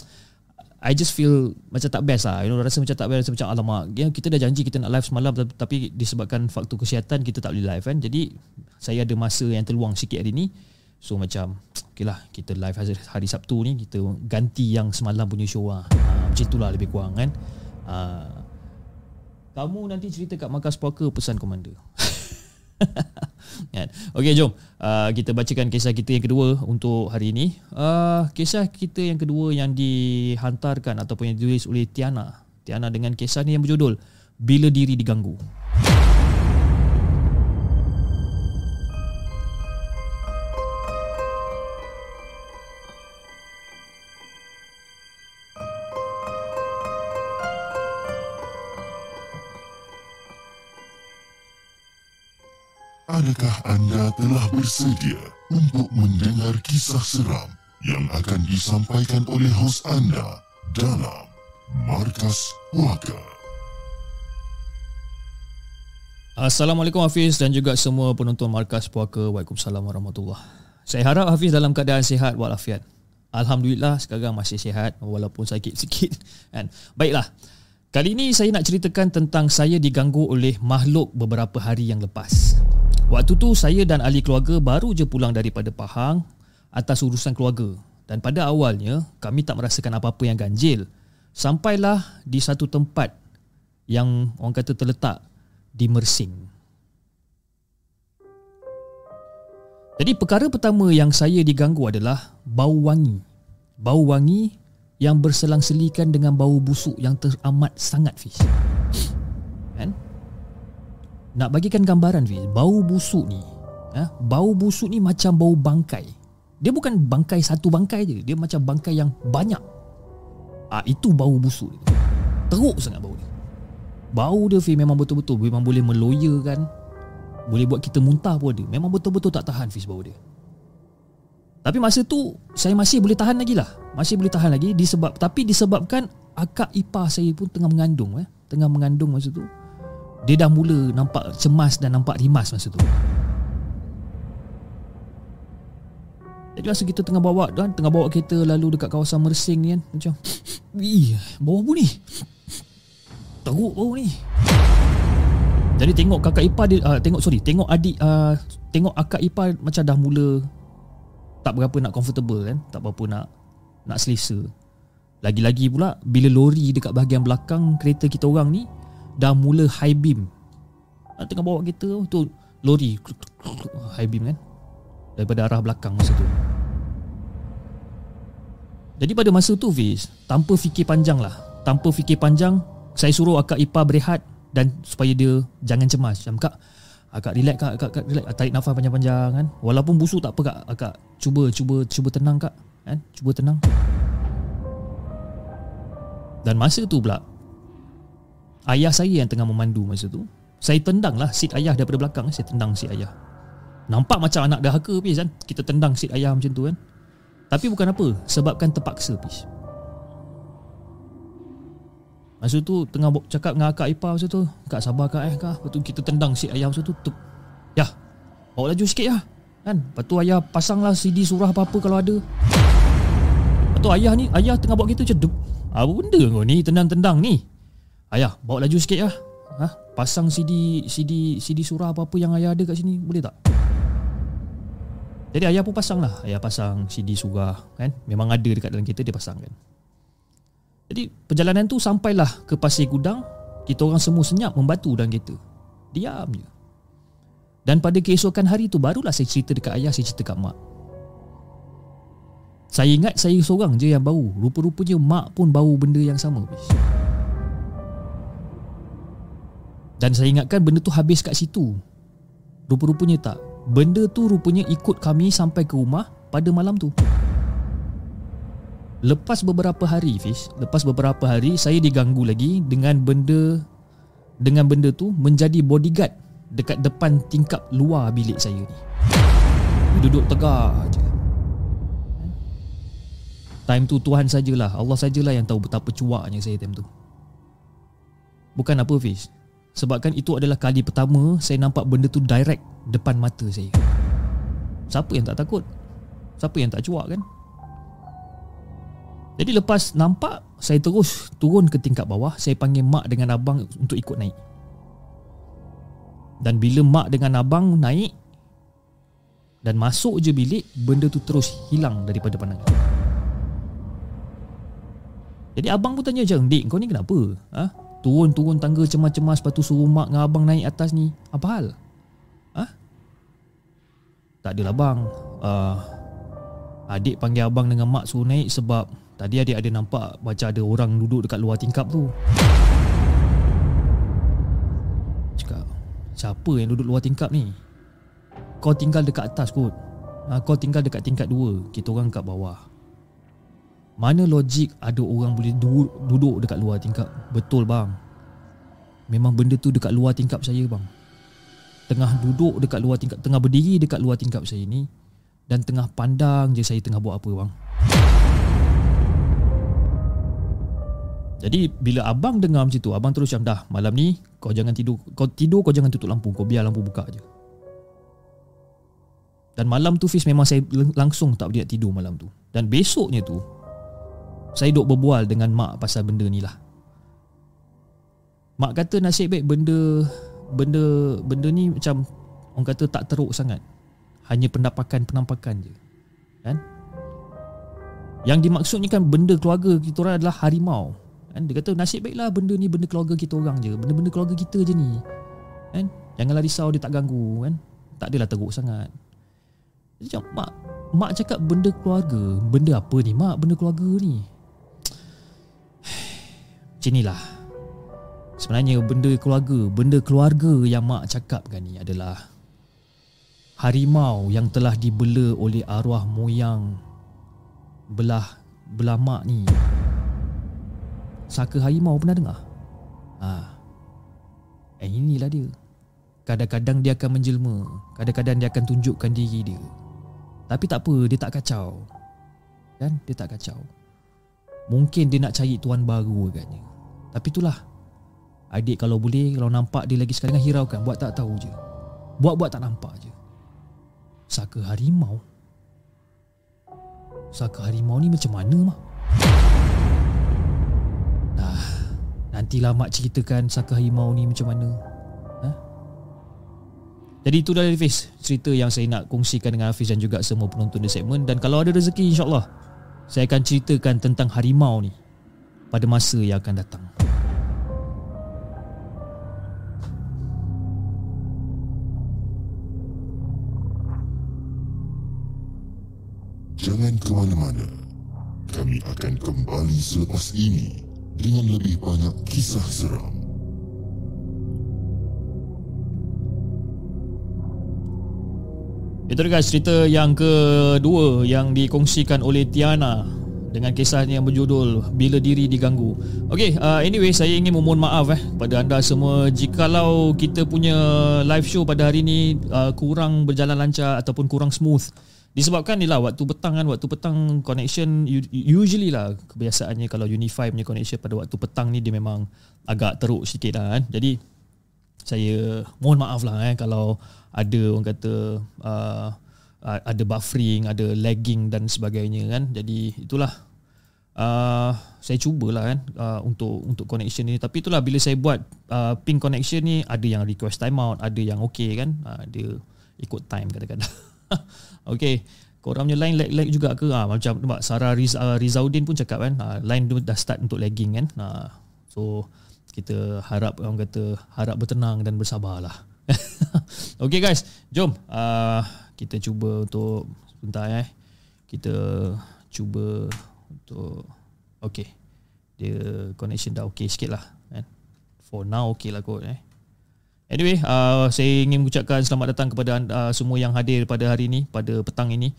I just feel macam tak best lah, you know, rasa macam alamak ya, kita dah janji kita nak live semalam tapi disebabkan faktor kesihatan kita tak boleh live kan. Jadi saya ada masa yang terluang sikit hari ni, so macam okay lah, kita live hari Sabtu ni, kita ganti yang semalam punya show lah. Macam itulah lebih kurang kan. Kamu nanti cerita kat Markas Puaka, pesan komander. Okay, jom kita bacakan kisah kita yang kedua untuk hari ini. Kisah kita yang kedua yang dihantarkan ataupun yang ditulis oleh Tiana dengan kisah ni yang berjudul Bila Diri Diganggu. Adakah anda telah bersedia untuk mendengar kisah seram yang akan disampaikan oleh hos anda dalam Markas Puaka? Assalamualaikum Hafiz dan juga semua penonton Markas Puaka. Waalaikumsalam warahmatullahi. Saya harap Hafiz dalam keadaan sihat walafiat. Alhamdulillah sekarang masih sihat walaupun sakit sikit kan. Baiklah. Kali ini saya nak ceritakan tentang saya diganggu oleh makhluk beberapa hari yang lepas. Waktu tu saya dan ahli keluarga baru je pulang daripada Pahang atas urusan keluarga. Dan pada awalnya kami tak merasakan apa-apa yang ganjil. Sampailah di satu tempat yang orang kata terletak di Mersing. Jadi perkara pertama yang saya diganggu adalah bau wangi. Bau wangi yang berselang-selikan dengan bau busuk yang teramat sangat, Fiz. Kan? Nak bagikan gambaran, Fiz, bau busuk ni. Bau busuk ni macam bau bangkai. Dia bukan bangkai satu bangkai je. Dia macam bangkai yang banyak. Itu bau busuk ni. Teruk sangat bau ni. Bau dia, Fiz, memang betul-betul. Memang boleh meloyakan. Boleh buat kita muntah pun dia. Memang betul-betul tak tahan, Fiz, bau dia. Tapi masa tu saya masih boleh tahan lagi lah. Masih boleh tahan lagi disebabkan akak ipar saya pun tengah mengandung masa tu. Dia dah mula nampak cemas dan nampak rimas masa tu. Jadi masa kita tengah bawa kan, tengah bawa kereta lalu dekat kawasan Mersing ni kan, macam wih, bau apa ni? Teruk bau ni. Jadi tengok kakak ipar dia tengok akak ipar macam dah mula tak berapa nak comfortable kan, tak berapa nak selesa. Lagi-lagi pula bila lori dekat bahagian belakang kereta kita orang ni dah mula high beam. Tengah bawa kereta tu lori high beam kan, daripada arah belakang masa tu. Jadi pada masa tu, Fiz, tanpa fikir panjang saya suruh akak ipar berehat dan supaya dia jangan cemas. Macam, Kak relax, Kak relax. Tarik nafas panjang-panjang kan. Walaupun busuk tak apa, Kak. Kak cuba tenang, Kak. Kan? Cuba tenang. Dan masa tu pula ayah saya yang tengah memandu masa tu. Saya tendang lah seat ayah daripada belakang. Saya tendang seat ayah. Nampak macam anak dahaka, Pis, kan. Kita tendang seat ayah macam tu kan. Tapi bukan apa, sebabkan terpaksa, Pis. Masa tu tengah cakap dengan akak ipar masa tu, "Kak, sabar, Kak, Kak." Lepas tu kita tendang seat ayah masa tu. "Yah, bawa laju sikit lah." Kan? Lepas tu ayah pasanglah CD surah apa-apa kalau ada. Lepas tu ayah tengah buat gitu macam, "Apa benda kau ni, tendang-tendang ni?" "Ayah, bawa laju sikit lah. Pasang CD surah apa-apa yang ayah ada kat sini, boleh tak?" Jadi ayah pun pasang lah. Ayah pasang CD surah kan. Memang ada dekat dalam kereta, dia pasang kan. Jadi perjalanan tu sampailah ke Pasir Gudang. Kita orang semua senyap membatu dalam kereta. Diam je. Dan pada keesokan hari tu barulah saya cerita dekat ayah, saya cerita dekat mak. Saya ingat saya seorang je yang bau. Rupa-rupanya mak pun bau benda yang sama. Dan saya ingatkan benda tu habis kat situ. Rupa-rupanya tak. Benda tu rupanya ikut kami sampai ke rumah pada malam tu. Lepas beberapa hari saya diganggu lagi dengan benda tu menjadi bodyguard dekat depan tingkap luar bilik saya ni. Duduk tegak je. Time tu Tuhan sajalah, Allah sajalah yang tahu betapa cuaknya saya time tu. Bukan apa, Fiz. Sebabkan itu adalah kali pertama saya nampak benda tu direct depan mata saya. Siapa yang tak takut? Siapa yang tak cuak kan? Jadi lepas nampak, saya terus turun ke tingkat bawah. Saya panggil mak dengan abang untuk ikut naik. Dan bila mak dengan abang naik dan masuk je bilik, benda tu terus hilang daripada pandangan. Jadi abang pun tanya macam, "Dik, kau ni kenapa? Turun-turun tangga cemas-cemas, lepas tu suruh mak dengan abang naik atas ni. Apa hal? Tak adalah bang. Adik panggil abang dengan mak suruh naik sebab tadi adik ada nampak macam ada orang duduk dekat luar tingkap tu." Cakap, "Siapa yang duduk luar tingkap ni? Kau tinggal dekat atas kot. Kau tinggal dekat tingkat 2. Kita orang kat bawah. Mana logik ada orang boleh duduk dekat luar tingkap?" "Betul bang. Memang benda tu dekat luar tingkap saya bang. Tengah duduk dekat luar tingkap, tengah berdiri dekat luar tingkap saya ni dan tengah pandang je saya tengah buat apa bang." Jadi bila abang dengar macam tu, abang terus macam, "Dah malam ni kau jangan tidur. Kau tidur kau jangan tutup lampu. Kau biar lampu buka je." Dan malam tu Fiz, memang saya langsung tak boleh nak tidur malam tu. Dan besoknya tu saya duduk berbual dengan mak pasal benda ni lah. Mak kata nasib baik benda ni macam orang kata tak teruk sangat, hanya penampakan-penampakan je kan? Yang dimaksudnya kan benda keluarga kita orang adalah harimau kan? Dia kata nasib baiklah benda ni benda keluarga kita orang je, benda-benda keluarga kita je ni kan? Janganlah risau, dia tak ganggu kan? Tak adalah teruk sangat. Jadi mak cakap benda keluarga. Benda apa ni mak? Benda keluarga ni macam ni lah. Sebenarnya benda keluarga yang mak cakapkan ni adalah harimau yang telah dibela oleh arwah moyang belah mak ni. Saka harimau pernah dengar? Inilah dia. Kadang-kadang dia akan menjelma, kadang-kadang dia akan tunjukkan diri dia. Tapi tak apa, dia tak kacau kan? Dia tak kacau. Mungkin dia nak cari tuan baru agaknya. Tapi itulah, adik kalau boleh, kalau nampak dia lagi sekali kan, hiraukan. Buat tak tahu je, buat tak nampak je. Saka harimau ni macam mana mak? Nantilah mak ceritakan saka harimau ni macam mana. Jadi itu dah Hafiz, cerita yang saya nak kongsikan dengan Hafiz dan juga semua penonton The Segment. Dan kalau ada rezeki, insyaAllah saya akan ceritakan tentang harimau ni pada masa yang akan datang. Jangan ke mana-mana. Kami akan kembali selepas ini dengan lebih banyak kisah seram. Itu guys, cerita yang kedua yang dikongsikan oleh Tiana dengan kisahnya yang berjudul Bila Diri Diganggu. Okay, anyway, saya ingin memohon maaf kepada anda semua jikalau kita punya live show pada hari ini kurang berjalan lancar ataupun kurang smooth. Disebabkan ni lah waktu petang connection usually lah kebiasaannya kalau Unify punya connection pada waktu petang ni dia memang agak teruk sikit lah kan. Jadi saya mohon maaf lah kalau ada orang kata ada buffering, ada lagging dan sebagainya kan. Jadi itulah saya cubalah kan untuk connection ni. Tapi itulah bila saya buat ping connection ni ada yang request timeout, ada yang okay kan, dia ikut time kadang-kadang. Okay, korang punya line lag juga ke? Macam nampak Sarah Rizaudin pun cakap kan, line dia dah start untuk lagging kan. So kita harap, orang kata, harap bertenang dan bersabarlah. Okay guys, jom kita cuba untuk sebentar. Kita cuba untuk okay, dia connection dah okay sikit lah kan? For now okay lah kot. Anyway, saya ingin mengucapkan selamat datang kepada semua yang hadir pada hari ini, pada petang ini.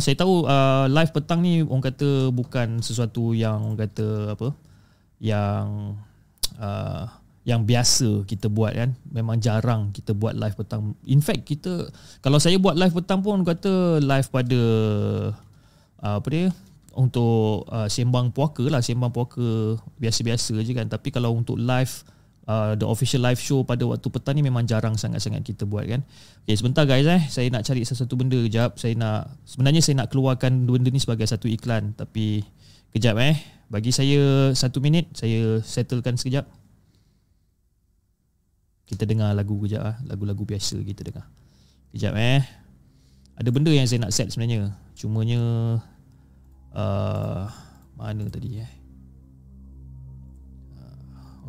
Saya tahu live petang ni orang kata bukan sesuatu yang orang kata apa, yang biasa kita buat kan. Memang jarang kita buat live petang. In fact, kita kalau saya buat live petang pun orang kata live pada apa dia, untuk sembang puaka lah, sembang puaka biasa-biasa je kan. Tapi kalau untuk live the official live show pada waktu petang ni memang jarang sangat-sangat kita buat kan. Okay, sebentar guys, saya nak cari sesuatu benda kejap. Sebenarnya saya nak keluarkan benda ni sebagai satu iklan, tapi kejap bagi saya 1 minit, saya settlekan sekejap. Kita dengar lagu kejap lagu-lagu biasa kita dengar. Kejap ada benda yang saya nak set sebenarnya. Cumanya mana tadi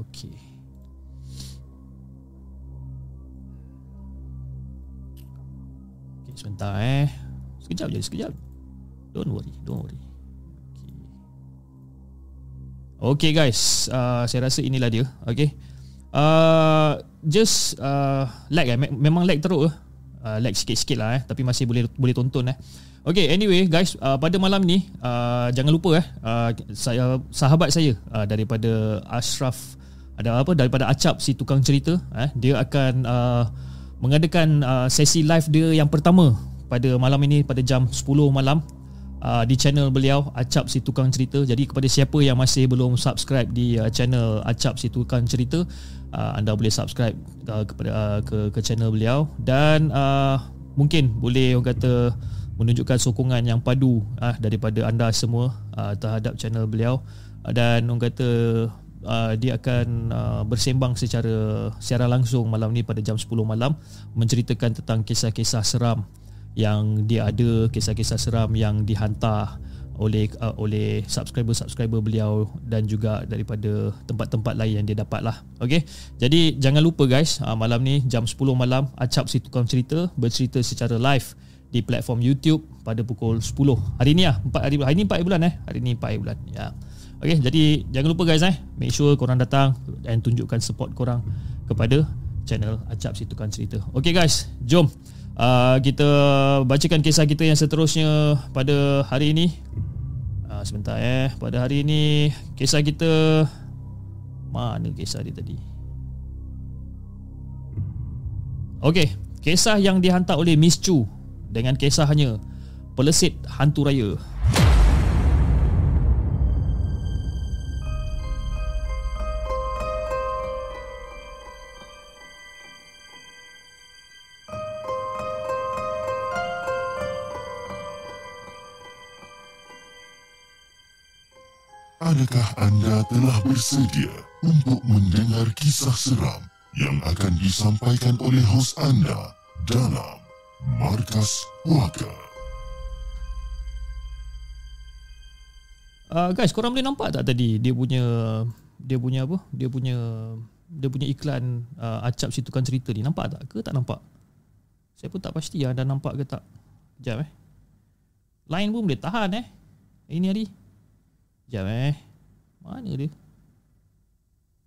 okay. Sebentar sekejap. Don't worry. Okay guys, saya rasa inilah dia. Okay, just lag memang lag teruk lag sikit-sikit lah tapi masih boleh tonton Okay, anyway guys, pada malam ni jangan lupa saya, sahabat saya daripada Ashraf, ada apa, daripada Acap Si Tukang Cerita, dia akan mengadakan sesi live dia yang pertama pada malam ini pada jam 10 malam di channel beliau Acap Si Tukang Cerita. Jadi kepada siapa yang masih belum subscribe di channel Acap Si Tukang Cerita, anda boleh subscribe kepada ke channel beliau. Dan mungkin boleh orang kata menunjukkan sokongan yang padu daripada anda semua terhadap channel beliau, dan orang kata dia akan bersembang secara siaran langsung malam ni pada jam 10 malam, menceritakan tentang kisah-kisah seram yang dia ada, kisah-kisah seram yang dihantar oleh subscriber-subscriber beliau dan juga daripada tempat-tempat lain yang dia dapat lah. Okay, jadi jangan lupa guys, malam ni jam 10 malam Acap Si Tukang Cerita bercerita secara live di platform YouTube pada pukul 10 hari ni lah. 4 hari bulan ya. Okay, jadi jangan lupa guys make sure korang datang dan tunjukkan support korang kepada channel Acap Si Tukang Cerita. Okay guys, jom kita bacakan kisah kita yang seterusnya pada hari ini. Sebentar pada hari ini kisah kita, mana kisah dia tadi? Okey, kisah yang dihantar oleh Miss Chu dengan kisahnya Pelesit Hantu Raya. Adakah anda telah bersedia untuk mendengar kisah seram yang akan disampaikan oleh hos anda dalam Markas Puaka? Guys, korang boleh nampak tak tadi dia punya iklan Acap Si Tukang Cerita ni, nampak tak ke? Tak nampak. Saya pun tak pasti dah nampak ke tak. Jap Line pun boleh tahan Ini hari. Sekejap Mana dia?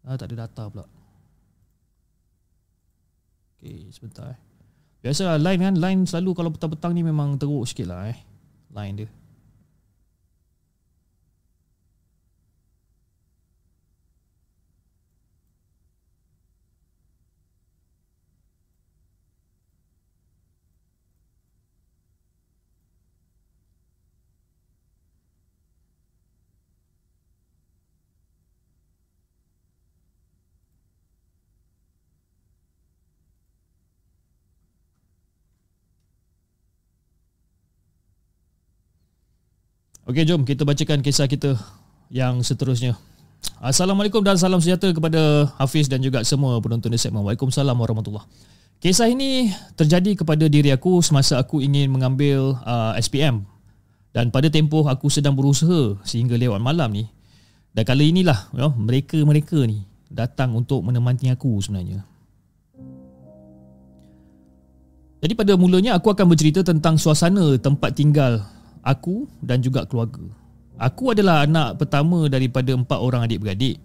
Tak ada data pula. Okay, sebentar Biasalah line kan, line selalu kalau petang-petang ni memang teruk sikit lah line dia. Okey, jom kita bacakan kisah kita yang seterusnya. Assalamualaikum dan salam sejahtera kepada Hafiz dan juga semua penonton di segmen. Waalaikumsalam warahmatullahi. Kisah ini terjadi kepada diri aku semasa aku ingin mengambil SPM. Dan pada tempoh aku sedang berusaha sehingga lewat malam ni. Dan kala inilah mereka-mereka ni datang untuk menemani aku sebenarnya. Jadi pada mulanya aku akan bercerita tentang suasana tempat tinggal aku dan juga keluarga. Aku adalah anak pertama daripada 4 orang adik-beradik.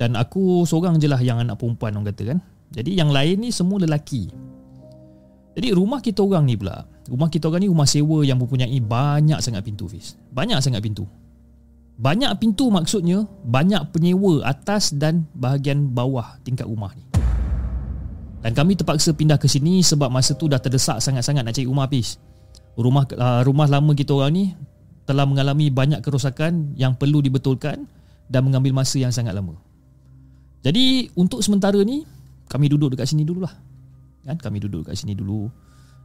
Dan aku seorang je lah yang anak perempuan, orang kata kan. Jadi yang lain ni semua lelaki. Jadi rumah kita orang ni rumah sewa yang mempunyai banyak sangat pintu, Fiz. Banyak sangat pintu. Banyak pintu maksudnya banyak penyewa atas dan bahagian bawah tingkat rumah ni. Dan kami terpaksa pindah ke sini sebab masa tu dah terdesak sangat-sangat nak cari rumah, Fiz. Rumah lama kita orang ni telah mengalami banyak kerosakan yang perlu dibetulkan dan mengambil masa yang sangat lama. Jadi untuk sementara ni kami duduk dekat sini dululah. Kan, kami duduk dekat sini dulu.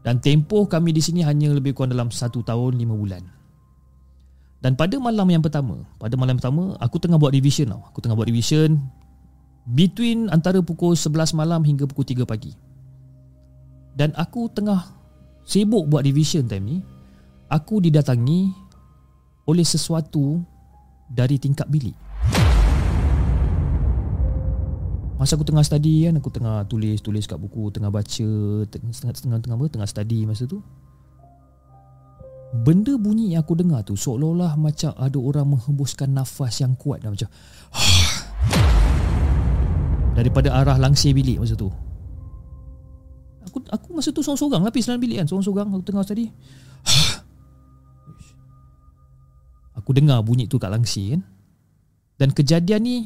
Dan tempoh kami di sini hanya lebih kurang dalam 1 tahun 5 bulan. Dan pada malam yang pertama aku tengah buat revision tau. Aku tengah buat revision between antara pukul 11 malam hingga pukul 3 pagi. Dan aku tengah sibuk buat revision time ni, aku didatangi oleh sesuatu dari tingkap bilik. Masa aku tengah study kan, aku tengah tulis kat buku, tengah baca, tengah study masa tu. Benda bunyi yang aku dengar tu seolah-olah macam ada orang menghembuskan nafas yang kuat dan macam daripada arah langsir bilik masa tu. Aku masa tu sorang-sorang lah pergi dalam bilik kan. Sorang-sorang aku tengah tadi. Aku dengar bunyi tu kat langsir kan. Dan kejadian ni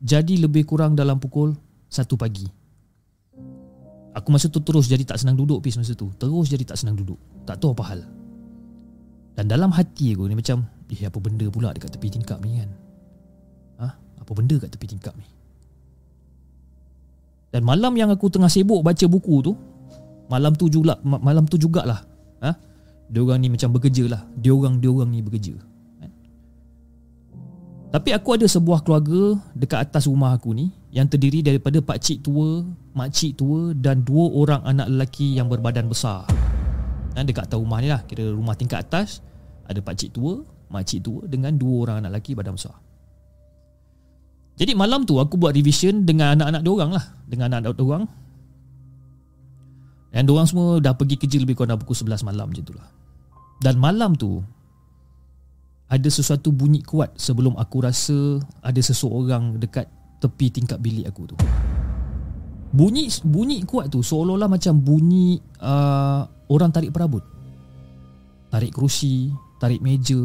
jadi lebih kurang dalam pukul 1 pagi. Aku masa tu terus jadi tak senang duduk, Pis, masa tu. Tak tahu apa hal. Dan dalam hati aku ni macam, apa benda pula dekat tepi tingkap ni kan. Apa benda kat tepi tingkap ni? Dan malam yang aku tengah sibuk baca buku tu, Malam tu jugalah. Ha? Diorang ni macam bekerja lah. Diorang ni bekerja. Ha? Tapi aku ada sebuah keluarga dekat atas rumah aku ni yang terdiri daripada pakcik tua, makcik tua dan 2 orang anak lelaki yang berbadan besar. Ha? Dekat atas rumah ni lah, kira rumah tingkat atas. Ada pakcik tua, makcik tua dengan 2 orang anak lelaki badan besar. Jadi malam tu aku buat revision dengan anak-anak diorang lah. Dengan anak-anak diorang. Dan diorang semua dah pergi kerja lebih kurang dah pukul 11 malam macam tu lah. Dan malam tu ada sesuatu bunyi kuat sebelum aku rasa ada seseorang dekat tepi tingkap bilik aku tu. Bunyi kuat tu seolah-olah macam bunyi orang tarik perabot. Tarik kerusi, tarik meja.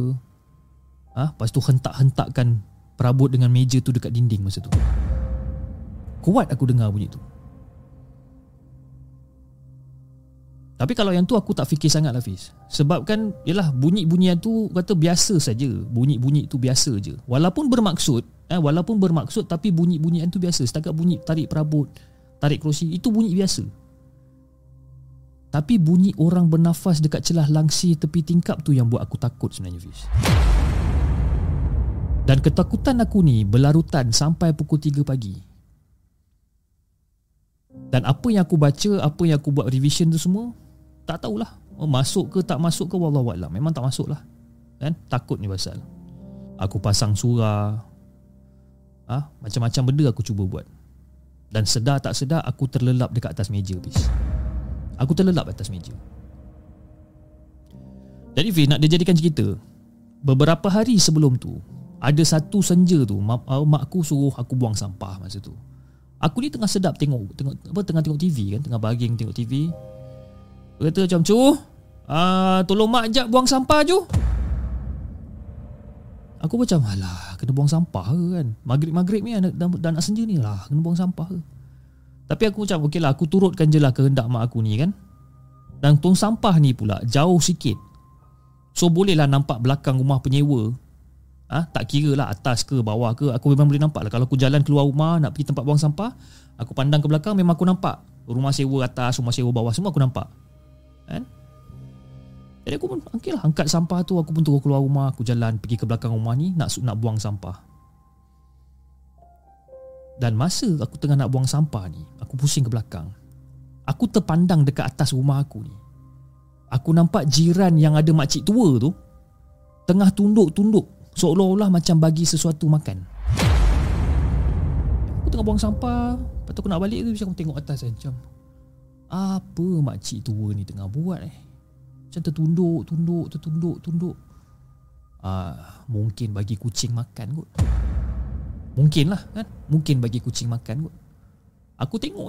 Lepas tu hentak-hentakkan perabot dengan meja tu dekat dinding masa tu. Kuat aku dengar bunyi tu. Tapi kalau yang tu aku tak fikir sangat lah, Hafiz. Sebab kan, yelah, bunyi-bunyian tu kata biasa saja. Bunyi-bunyi tu biasa je. Walaupun bermaksud tapi bunyi-bunyian tu biasa. Setakat bunyi tarik perabot, tarik kerusi, itu bunyi biasa. Tapi bunyi orang bernafas dekat celah langsir tepi tingkap tu yang buat aku takut sebenarnya, Hafiz. Dan ketakutan aku ni berlarutan sampai pukul 3 pagi. Dan apa yang aku baca, apa yang aku buat revision tu semua, tak tahulah. Masuk ke tak masuk ke, wallahualam. Memang tak masuk lah. Kan? Takut ni pasal. Aku pasang surah. Macam-macam benda aku cuba buat. Dan sedar tak sedar, aku terlelap dekat atas meja, bis. Aku terlelap atas meja. Jadi, Fiz, nak dia jadikan cerita. Beberapa hari sebelum tu, ada satu senja tu makku suruh aku buang sampah masa tu. Aku ni tengah sedap tengok TV kan, tengah baring tengok TV. Dia kata macam, "Chu, tolong mak jap buang sampah Chu." Aku macam, "Alah, kena buang sampah ke kan? Maghrib-maghrib ni anak senja ni lah, kena buang sampah ke?" Tapi aku macam, "Okeylah, aku turutkan je lah kehendak mak aku ni kan." Dan tong sampah ni pula jauh sikit. So bolehlah nampak belakang rumah penyewa. Tak kira lah atas ke bawah ke, aku memang boleh nampak lah. Kalau aku jalan keluar rumah nak pergi tempat buang sampah, aku pandang ke belakang, memang aku nampak rumah sewa atas, rumah sewa bawah, semua aku nampak kan? Jadi aku pun okay lah, angkat sampah tu, aku pun turun keluar rumah. Aku jalan pergi ke belakang rumah ni nak buang sampah. Dan masa aku tengah nak buang sampah ni, aku pusing ke belakang, aku terpandang dekat atas rumah aku ni. Aku nampak jiran yang ada makcik tua tu tengah tunduk-tunduk, seolah-olah macam bagi sesuatu makan. Aku tengah buang sampah, lepas tu aku nak balik tu, aku tengok atas kan, macam apa makcik tua ni tengah buat Macam tertunduk. Mungkin bagi kucing makan kot. Mungkin lah kan, mungkin bagi kucing makan kot. Aku tengok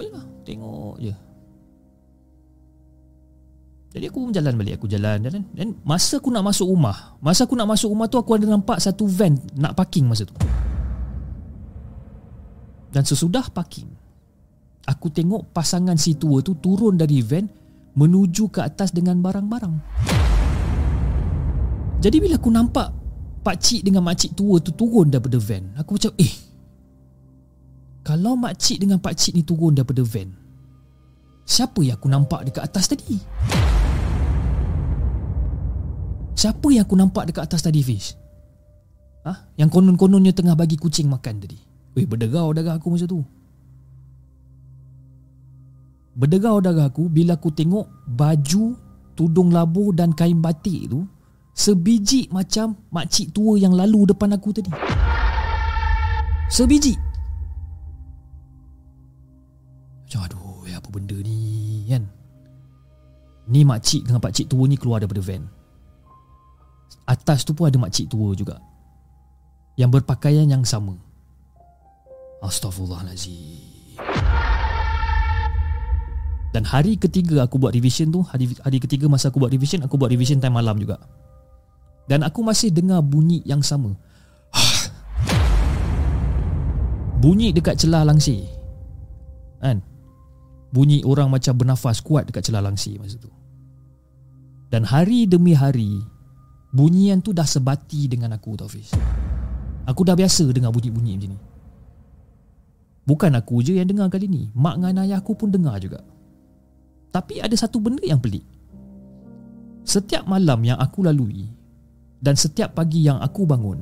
je. Jadi aku pun jalan balik, aku jalan. Dan masa aku nak masuk rumah tu aku ada nampak satu van nak parking masa tu. Dan sesudah parking, aku tengok pasangan si tua tu turun dari van menuju ke atas dengan barang-barang. Jadi bila aku nampak pakcik dengan makcik tua tu turun daripada van, aku macam kalau makcik dengan pakcik ni turun daripada van, siapa yang aku nampak dekat atas tadi? Fish? Yang konon-kononnya tengah bagi kucing makan tadi. Berderau darah aku masa tu. Bila aku tengok baju, tudung labu dan kain batik tu sebiji macam makcik tua yang lalu depan aku tadi. Sebiji. Macam aduh, apa benda ni kan? Ni makcik dengan pakcik tua ni keluar daripada van. Atas tu pun ada makcik tua juga yang berpakaian yang sama. Astaghfirullahalazim. Dan hari ketiga aku buat revision tu, hari ketiga masa aku buat revision time malam juga. Dan aku masih dengar bunyi yang sama. Bunyi dekat celah langsir kan? Bunyi orang macam bernafas kuat dekat celah langsir masa tu. Dan hari demi hari bunyian tu dah sebati dengan aku, Hafiz. Aku dah biasa dengar bunyi-bunyi macam ni. Bukan aku je yang dengar kali ni, mak dengan ayah aku pun dengar juga. Tapi ada satu benda yang pelik. Setiap malam yang aku lalui dan setiap pagi yang aku bangun,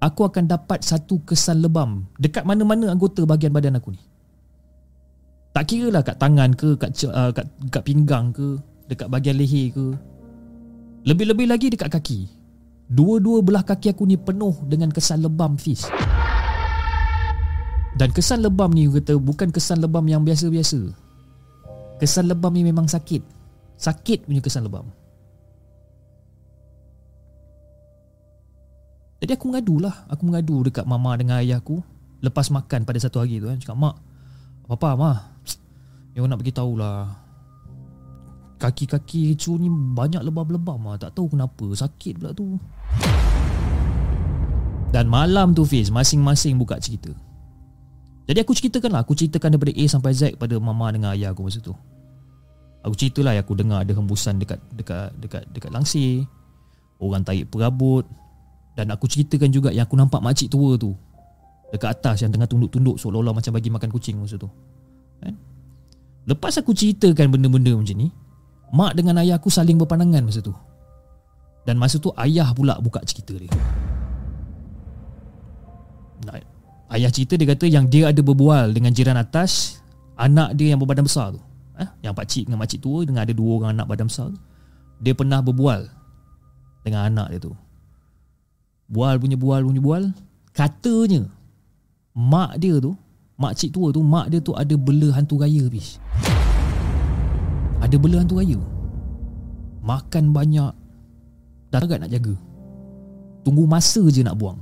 aku akan dapat satu kesan lebam dekat mana-mana anggota bahagian badan aku ni. Tak kira lah kat tangan ke, kat pinggang ke, dekat bahagian leher ke, lebih-lebih lagi dekat kaki. Dua-dua belah kaki aku ni penuh dengan kesan lebam, Fiz. Dan kesan lebam ni kata bukan kesan lebam yang biasa-biasa. Kesan lebam ni memang sakit. Sakit punya kesan lebam. Jadi aku mengadulah. Aku mengadu dekat mama dengan ayah aku lepas makan pada satu hari tu kan. Cakap, "Mak, apa-apa mah? Yang nak bagi tahulah. Kaki-kaki cu ni banyak lebam-lebam mah. Tak tahu kenapa. Sakit pula tu." Dan malam tu Fiz, masing-masing buka cerita. Jadi aku ceritakanlah. Aku ceritakan daripada A sampai Z pada mama dengan ayah aku masa tu. Aku ceritalah yang aku dengar ada hembusan dekat langsir. Orang tarik perabot. Dan aku ceritakan juga yang aku nampak makcik tua tu dekat atas yang tengah tunduk-tunduk seolah-olah macam bagi makan kucing masa tu. Kan? Lepas aku ceritakan benda-benda macam ni, mak dengan ayah aku saling berpandangan masa tu. Dan masa tu ayah pula buka cerita dia. Ayah cerita dia kata yang dia ada berbual dengan jiran atas, anak dia yang berbadan besar tu. Yang pakcik dengan makcik tua dengan ada dua orang anak badan besar tu. Dia pernah berbual dengan anak dia tu. Bual punya bual. Katanya mak dia tu, makcik tua tu, mak dia tu ada bela hantu raya, bis. Ada bela hantu raya. Makan banyak, dah agak nak jaga, tunggu masa je nak buang.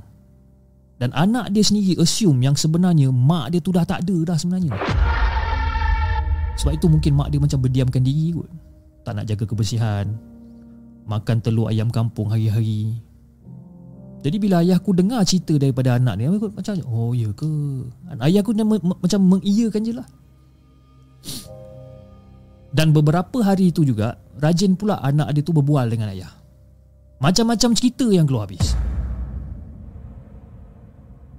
Dan anak dia sendiri assume yang sebenarnya mak dia tu dah tak ada dah sebenarnya. Sebab itu mungkin mak dia macam berdiamkan diri kot. Tak nak jaga kebersihan, makan telur ayam kampung hari-hari. Jadi bila ayah aku dengar cerita daripada anak dia, aku macam, oh ya ke? Ayah aku macam mengiyakan je lah. Dan beberapa hari tu juga, rajin pula anak dia tu berbual dengan ayah. Macam-macam cerita yang keluar habis.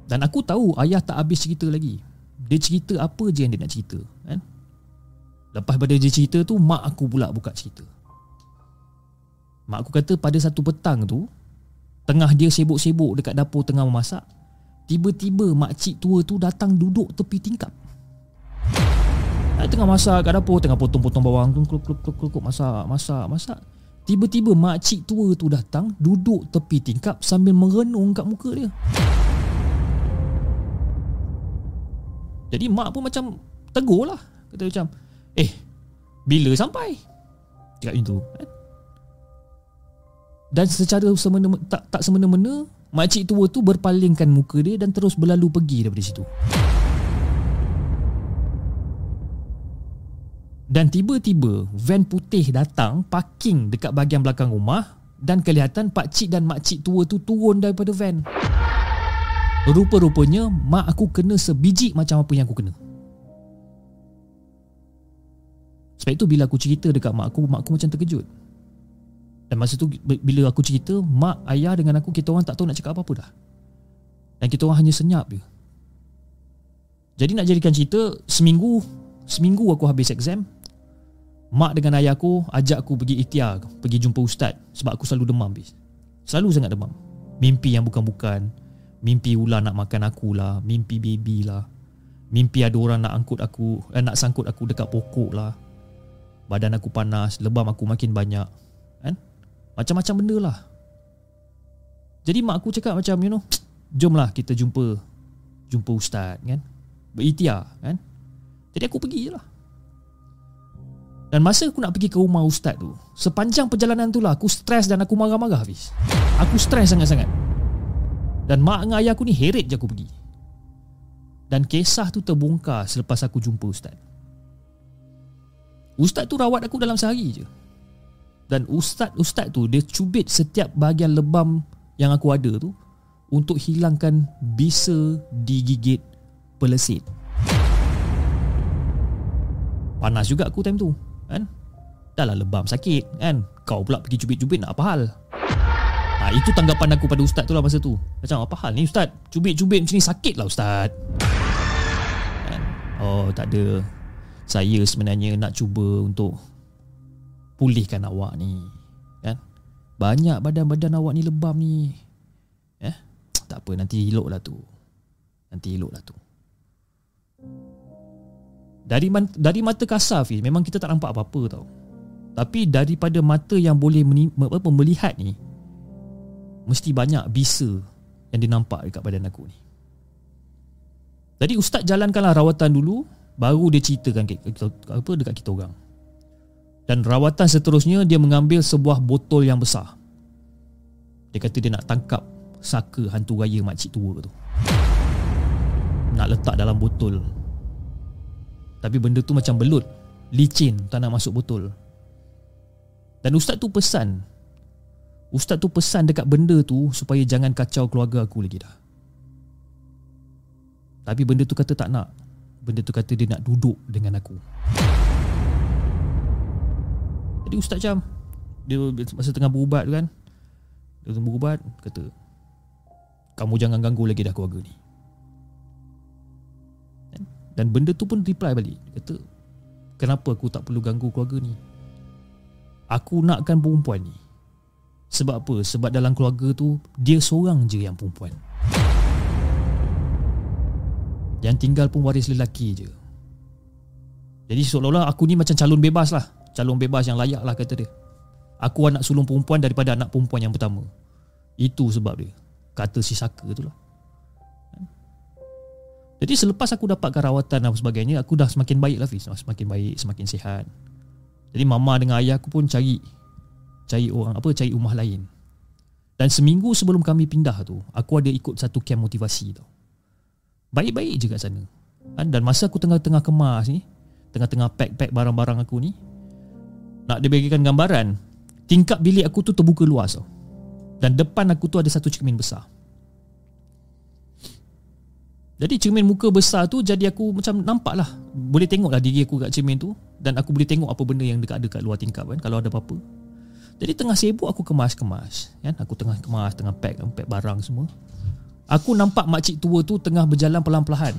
Dan aku tahu ayah tak habis cerita lagi. Dia cerita apa je yang dia nak cerita, kan? Lepas pada dia cerita tu, mak aku pula buka cerita. Mak aku kata pada satu petang tu, tengah dia sibuk-sibuk dekat dapur tengah memasak, tiba-tiba makcik tua tu datang duduk tepi tingkap. Tengah masak kat dapur, tengah potong-potong bawang, kluk-kluk-kluk masak. Tiba-tiba makcik tua tu datang duduk tepi tingkap sambil merenung kat muka dia. Jadi mak pun macam tegur lah. Kata macam, bila sampai? Cakap macam tu. Dan secara tak semena-mena, makcik tua tu berpalingkan muka dia dan terus berlalu pergi daripada situ. Dan tiba-tiba van putih datang parking dekat bahagian belakang rumah. Dan kelihatan pakcik dan makcik tua tu turun daripada van. Rupa-rupanya mak aku kena sebiji macam apa yang aku kena. Sebab itu bila aku cerita dekat mak aku macam terkejut. Dan masa tu bila aku cerita, mak, ayah dengan aku, kita orang tak tahu nak cakap apa-apa dah. Dan kita orang hanya senyap je. Jadi nak jadikan cerita, Seminggu aku habis exam, mak dengan ayah aku ajak aku pergi ikhtiar, pergi jumpa ustaz. Sebab aku selalu demam, bis. Selalu sangat demam. Mimpi yang bukan-bukan. Mimpi ular nak makan aku lah, mimpi baby lah, mimpi ada orang nak angkut aku, nak sangkut aku dekat pokok lah. Badan aku panas, lebam aku makin banyak, kan? Macam-macam benda lah. Jadi mak aku cakap macam, jomlah kita jumpa ustaz, kan, berikhtiar, kan. Jadi aku pergi je lah. Dan masa aku nak pergi ke rumah ustaz tu, sepanjang perjalanan tu lah aku stres dan aku marah-marah, Hafiz. Aku stres sangat-sangat. Dan mak dengan ayah aku ni heret je aku pergi. Dan kisah tu terbongkar selepas aku jumpa ustaz. Ustaz tu rawat aku dalam sehari je. Dan ustaz tu dia cubit setiap bahagian lebam yang aku ada tu untuk hilangkan bisa digigit pelesit. Panas juga aku time tu, kan? Dah lah lebam sakit, kan? Kau pula pergi cubit-cubit nak apa hal? Itu tanggapan aku pada ustaz tu lah masa tu. Macam apa hal ni ustaz? Cubit-cubit macam ni sakit lah ustaz, kan? Oh tak ada, saya sebenarnya nak cuba untuk pulihkan awak ni, kan? Banyak badan-badan awak ni lebam ni. Tak apa, nanti eloklah tu. Dari mata kasar, Fiz, memang kita tak nampak apa-apa tau. Tapi daripada mata yang boleh melihat ni, mesti banyak bisa yang dinampak dekat badan aku ni. Jadi ustaz jalankanlah rawatan dulu, baru dia ceritakan dekat kita orang. Dan rawatan seterusnya, dia mengambil sebuah botol yang besar. Dia kata dia nak tangkap saka hantu raya makcik tua tu, nak letak dalam botol. Tapi benda tu macam belut, licin, tak nak masuk botol. Dan ustaz tu pesan dekat benda tu supaya jangan kacau keluarga aku lagi dah. Tapi benda tu kata tak nak. Benda tu kata dia nak duduk dengan aku. Jadi ustaz macam, dia masa tengah berubat kan, dia berubat, kata, kamu jangan ganggu lagi dah keluarga ni. Dan benda tu pun reply balik, kata, kenapa aku tak perlu ganggu keluarga ni? Aku nakkan perempuan ni. Sebab apa? Sebab dalam keluarga tu, dia seorang je yang perempuan. Yang tinggal pun waris lelaki je. Jadi seolah-olah aku ni macam calon bebas lah, calon bebas yang layak lah, kata dia. Aku anak sulung perempuan daripada anak perempuan yang pertama. Itu sebab dia, kata si saka tu lah. Jadi selepas aku dapatkan rawatan dan sebagainya, aku dah semakin baik lah, Fiz. Semakin baik, semakin sihat. Jadi mama dengan ayah aku pun cari rumah lain. Dan seminggu sebelum kami pindah tu, aku ada ikut satu camp motivasi tau. Baik-baik je kat sana. Dan masa aku tengah-tengah kemas ni, tengah-tengah pack-pack barang-barang aku ni, nak dia bagikan gambaran, tingkap bilik aku tu terbuka luas tau. Dan depan aku tu ada satu cermin besar. Jadi cermin muka besar tu, jadi aku macam nampak lah, boleh tengok lah diri aku kat cermin tu. Dan aku boleh tengok apa benda yang ada kat luar tingkap kan, kalau ada apa-apa. Jadi tengah sibuk aku kemas-kemas kan? Aku tengah kemas, tengah pack barang semua. Aku nampak makcik tua tu tengah berjalan pelan-pelan.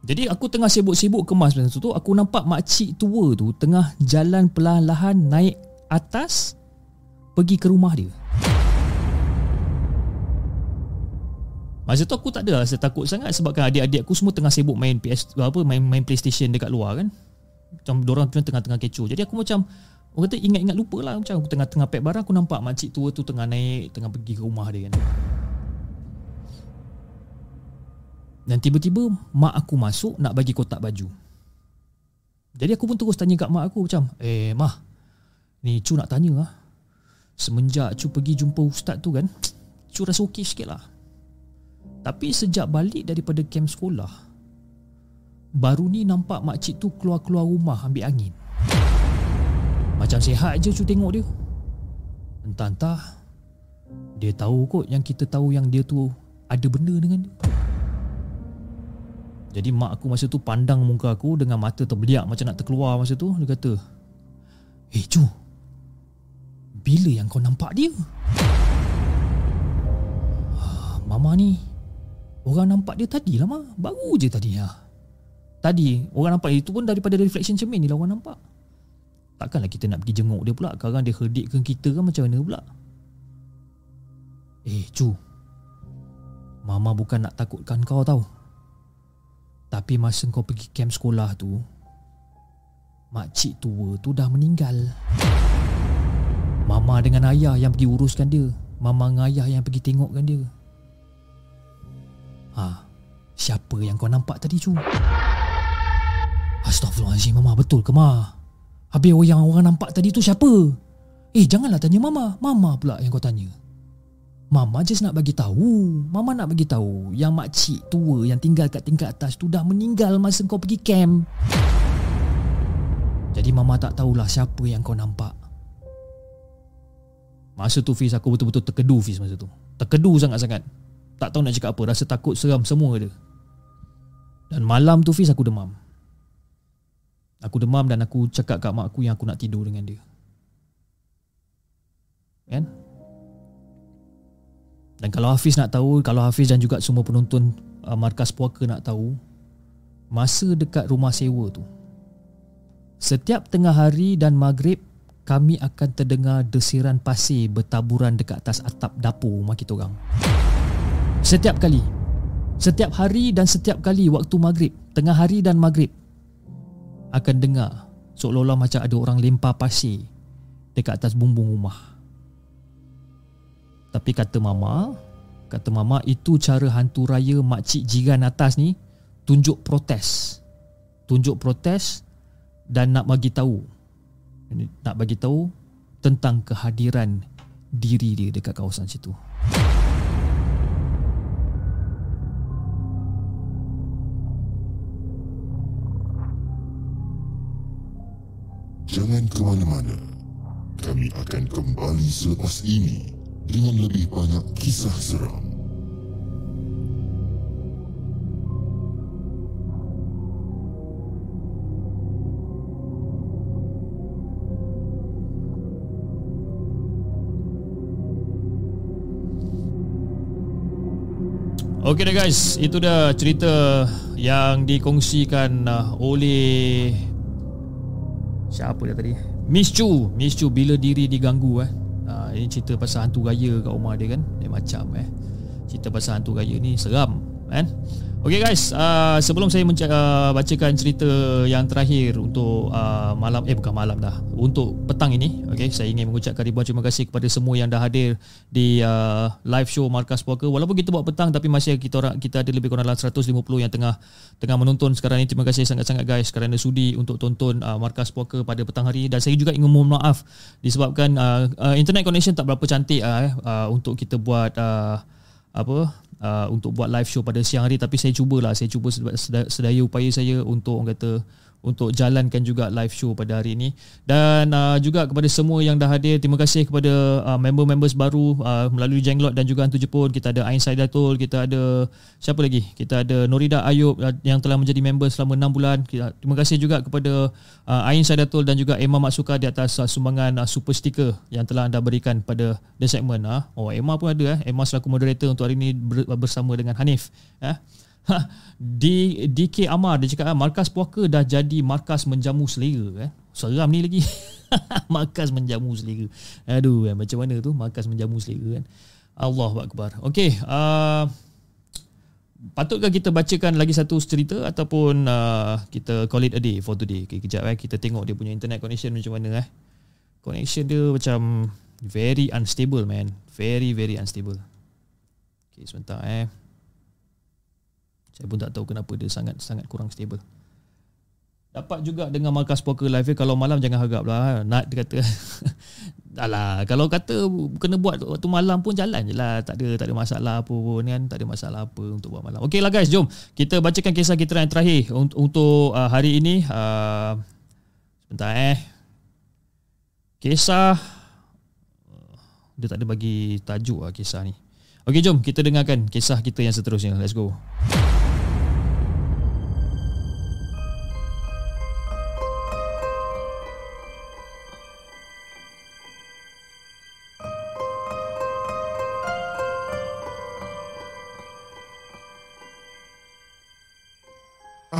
Jadi aku tengah sibuk-sibuk kemas macam tu, aku nampak makcik tua tu tengah jalan perlahan-lahan naik atas pergi ke rumah dia. Masa tu aku tak ada rasa takut sangat, sebabkan adik-adik aku semua tengah sibuk main main PlayStation dekat luar kan. Macam dorang tu tengah-tengah kecoh. Jadi aku macam, orang kata ingat-ingat lupa lah, macam aku tengah-tengah pack barang, aku nampak makcik tua tu tengah naik, tengah pergi ke rumah dia kan. Dan tiba-tiba mak aku masuk nak bagi kotak baju. Jadi aku pun terus tanya kat mak aku macam, mah, ni Cu nak tanya lah, semenjak Cu pergi jumpa ustaz tu kan, Cu rasa okey sikit lah. Tapi sejak balik daripada kem sekolah, baru ni nampak makcik tu keluar-keluar rumah ambil angin. Macam sihat je Cu tengok dia. Entah-entah, dia tahu kot yang kita tahu yang dia tu ada benda dengan dia. Jadi mak aku masa tu pandang muka aku dengan mata terbeliak macam nak terkeluar masa tu. Dia kata, Cu, bila yang kau nampak dia? Mama ni, orang nampak dia tadi lah, Mak. Baru je tadi lah. Tadi orang nampak dia, itu pun daripada reflection cermin ni lah orang nampak. Takkanlah kita nak pergi jenguk dia pula, sekarang dia herdikkan kita kan, macam mana pula? Cu, Mama bukan nak takutkan kau tau. Tapi masa kau pergi camp sekolah tu, makcik tua tu dah meninggal. Mama dengan ayah yang pergi uruskan dia. Mama dengan ayah yang pergi tengokkan dia. Siapa yang kau nampak tadi, Cu? Astaghfirullahaladzim, Mama, betul ke, Ma? Habis yang orang nampak tadi tu siapa? Janganlah tanya Mama. Mama pula yang kau tanya. Mama just nak bagi tahu. Mama nak bagi tahu yang makcik tua yang tinggal kat tingkat atas tu dah meninggal masa kau pergi camp. Jadi Mama tak tahulah siapa yang kau nampak. Masa tu Fiz, aku betul-betul terkedu Fiz masa tu. Terkedu sangat-sangat. Tak tahu nak cakap apa. Rasa takut, seram semua dia. Dan malam tu Fiz, aku demam. Aku demam dan aku cakap kat mak aku yang aku nak tidur dengan dia. Kan? Dan kalau Hafiz nak tahu, kalau Hafiz dan juga semua penonton Markas Puaka nak tahu, masa dekat rumah sewa tu, setiap tengah hari dan maghrib, kami akan terdengar desiran pasir bertaburan dekat atas atap dapur rumah kita orang. Setiap kali, setiap hari dan setiap kali waktu maghrib, tengah hari dan maghrib, akan dengar seolah-olah macam ada orang lempar pasir dekat atas bumbung rumah. Tapi kata mama itu cara hantu raya makcik jiran atas ni tunjuk protes dan nak bagi tahu tentang kehadiran diri dia dekat kawasan situ. Jangan ke mana-mana. Kami akan kembali selepas ini dengan lebih banyak kisah seram. Okey dah guys, itu dah cerita yang dikongsikan oleh siapa dia tadi? Miss Chu bila diri diganggu Ini cerita pasal hantu raya kat rumah dia kan. Dia macam cerita pasal hantu raya ni seram kan. Okay guys, sebelum saya bacakan cerita yang terakhir untuk untuk petang ini, okay, saya ingin mengucapkan ribuan terima kasih kepada semua yang dah hadir di live show Markas Puaka. Walaupun kita buat petang, tapi masih kita ada lebih kurang dalam 150 yang tengah menonton sekarang ni. Terima kasih sangat-sangat guys kerana sudi untuk tonton Markas Puaka pada petang hari. Dan saya juga ingin mohon maaf disebabkan internet connection tak berapa cantik untuk kita buat untuk buat live show pada siang hari. Tapi saya cuba sedaya upaya saya untuk untuk jalankan juga live show pada hari ini. Dan juga kepada semua yang dah hadir, terima kasih kepada member-members baru melalui Jenglot dan juga Hantu Jepun. Kita ada Ain Saidatul, kita ada siapa lagi? Kita ada Norida Ayub yang telah menjadi member selama 6 bulan. Terima kasih juga kepada Ain Saidatul dan juga Emma Matsuka di atas sumbangan super sticker yang telah anda berikan pada The Segment. Oh, Emma pun ada Emma selaku moderator untuk hari ini bersama dengan Hanif. DK Amar dia cakap Markas Puaka dah jadi markas menjamu selera. Seram ni lagi. Markas menjamu selera. Aduh, macam mana tu markas menjamu selera kan. Allahuakbar. Okey, patutkah kita bacakan lagi satu cerita ataupun kita call it a day for today? Okay, kejap kita tengok dia punya internet connection macam mana. Connection dia macam very unstable man. Very very unstable. Okey, sebentar Saya pun tak tahu kenapa dia sangat-sangat kurang stable. Dapat juga dengan Markas Puaka live. Kalau malam jangan haraplah. Nak dia kata alah, kalau kata kena buat waktu malam pun jalan je lah. Tak ada masalah apa pun kan. Tak ada masalah apa untuk buat malam. Okey lah guys, jom kita bacakan kisah kita yang terakhir untuk hari ini. Sebentar Kisah dia tak ada bagi tajuk lah kisah ni. Okey, jom kita dengarkan kisah kita yang seterusnya. Let's go.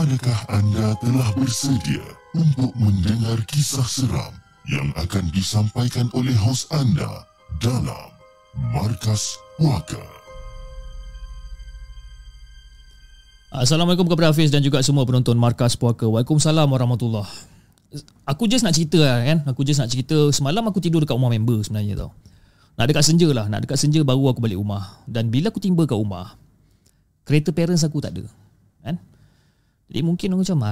Adakah anda telah bersedia untuk mendengar kisah seram yang akan disampaikan oleh hos anda dalam Markas Puaka? Assalamualaikum kepada Hafiz dan juga semua penonton Markas Puaka. Waalaikumsalam warahmatullahi. Aku just nak cerita kan. Semalam aku tidur dekat rumah member sebenarnya tau. Nak dekat senja baru aku balik rumah. Dan bila aku tiba kat rumah, kereta parents aku tak ada kan. Jadi mungkin aku macam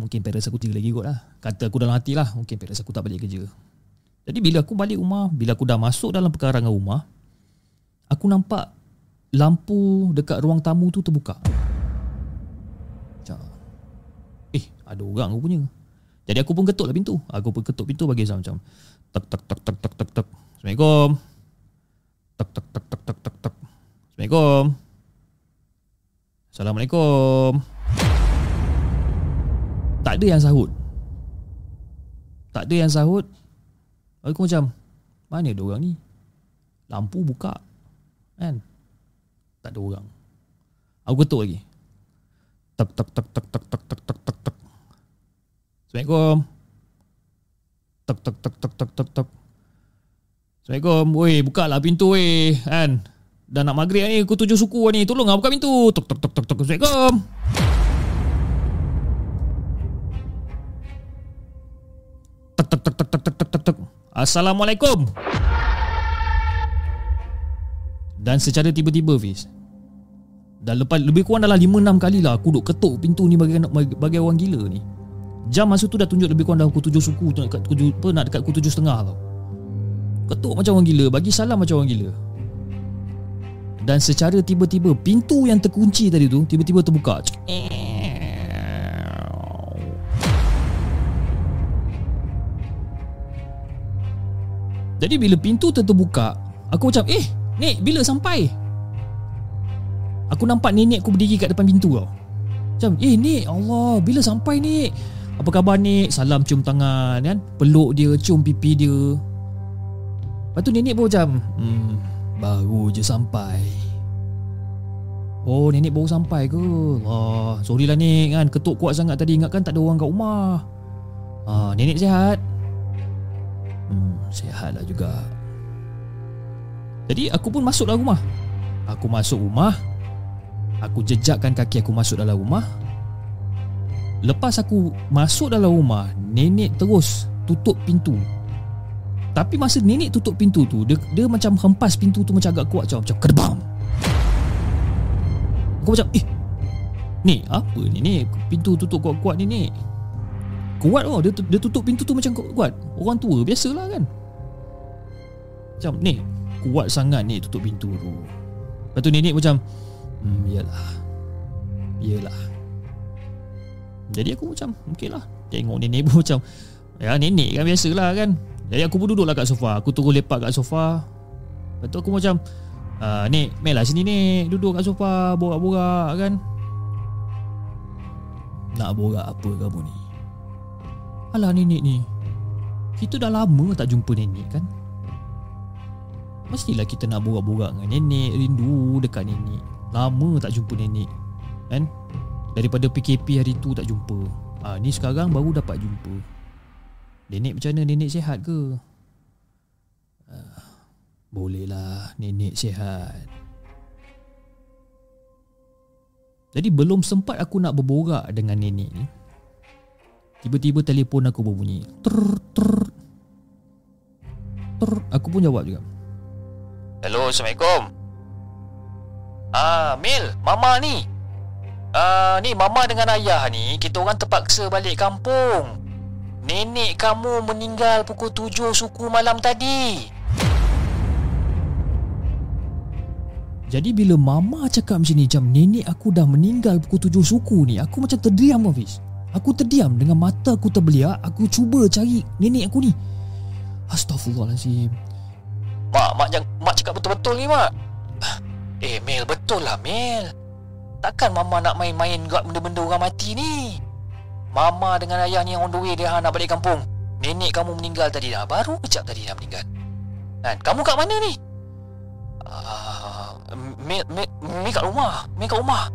mungkin parents aku tinggal lagi kot lah. Kata aku dalam hati lah, mungkin parents aku tak balik kerja. Jadi bila aku balik rumah, bila aku dah masuk dalam pekarangan rumah, aku nampak lampu dekat ruang tamu tu terbuka. Macam, eh, ada orang rupanya. Jadi aku pun ketuk lah pintu. Aku pun ketuk pintu bagi sound macam tak tak tak tak tak tak. Assalamualaikum. Tak tak tak tak tak tak tak. Assalamualaikum. Assalamualaikum. Tak ada yang sahut. Tak ada yang sahut. Aku macam, mana ada orang ni? Lampu buka kan? Tak ada orang. Aku ketuk lagi. Tak tak tak tak tak tak tak tak tak tak. Assalamualaikum. Tak tak tak tak tak tak tak. Assalamualaikum. Weh, buka lah pintu weh, kan? Dah nak maghrib ni, aku 7 suku ni. Tolong lah buka pintu. Tok tok tok tok tok. Assalamualaikum. Tok tok tok tok tok tok tok. Assalamualaikum. Dan secara tiba-tiba, Fiz, dan lepas lebih kurang dalam 5-6 kali lah aku duk ketuk pintu ni bagi orang gila ni. Jam masa tu dah tunjuk lebih kurang dah pukul 7 suku tu, nak dekat pukul 7.30 tau. Ketuk macam orang gila, bagi salam macam orang gila. Dan secara tiba-tiba pintu yang terkunci tadi tu tiba-tiba terbuka. Jadi bila pintu terbuka, aku macam, eh, Nek, bila sampai? Aku nampak nenek aku berdiri kat depan pintu tau. Macam, eh, Nek, Allah, bila sampai, Nek? Apa khabar, Nek? Salam, cium tangan, kan? Peluk dia, cium pipi dia. Lepas tu nenek pun macam, baru je sampai. Oh, nenek baru sampai ke? Ah, sorry lah, Nek, kan? Ketuk kuat sangat tadi. Ingatkan tak ada orang kat rumah. Ah, nenek sihat? Sihat lah juga. Jadi, aku pun masuk dalam rumah. Aku masuk rumah. Aku jejakkan kaki aku masuk dalam rumah. Lepas aku masuk dalam rumah, nenek terus tutup pintu. Tapi masa nenek tutup pintu tu, dia macam hempas pintu tu macam agak kuat, macam kerbam. Aku macam, eh, Nek, apa ni, Nek? Pintu tutup kuat-kuat ni, Nek. Kuat oh, dia tutup pintu tu macam kuat. Orang tua biasalah kan. Macam, Nek, kuat sangat, Nek, tutup pintu tu. Lepas tu nenek macam, Yalah. Jadi aku macam, okey lah. Tengok nenek pun macam, ya, nenek kan biasalah kan. Jadi aku pun duduk lah kat sofa. Aku terus lepak kat sofa. Lepas tu aku macam, Nek, mainlah sini, Nek. Duduk kat sofa, borak-borak kan. Nak borak apa kamu ni? Alah, nenek ni, kita dah lama tak jumpa nenek kan. Mestilah kita nak borak-borak dengan nenek. Rindu dekat nenek. Lama tak jumpa nenek kan? Daripada PKP hari tu tak jumpa, ni sekarang baru dapat jumpa. Nenek macam mana? Nenek sihat ke? Boleh lah, nenek sihat. Jadi belum sempat aku nak berborak dengan nenek ni, tiba-tiba telefon aku berbunyi. Aku pun jawab juga. Hello, Assalamualaikum. Mil, Mama ni. Ni Mama dengan Ayah ni, kita orang terpaksa balik kampung. Nenek kamu meninggal pukul 7 suku malam tadi. Jadi bila Mama cakap macam ni, macam nenek aku dah meninggal pukul 7 suku ni, aku macam terdiam, Hafiz. Aku terdiam dengan mata aku terbeliak. Aku cuba cari nenek aku ni. Astaghfirullahalazim. Mak cakap betul-betul ni, Mak. Eh, Mel, betul lah, Mel. Takkan Mama nak main-main kat benda-benda orang mati ni. Mama dengan Ayah ni on the way, dia nak balik kampung. Nenek kamu meninggal tadi dah. Baru kejap tadi dah meninggal kan. Kamu kat mana ni? Mel kat rumah. Mel kat rumah.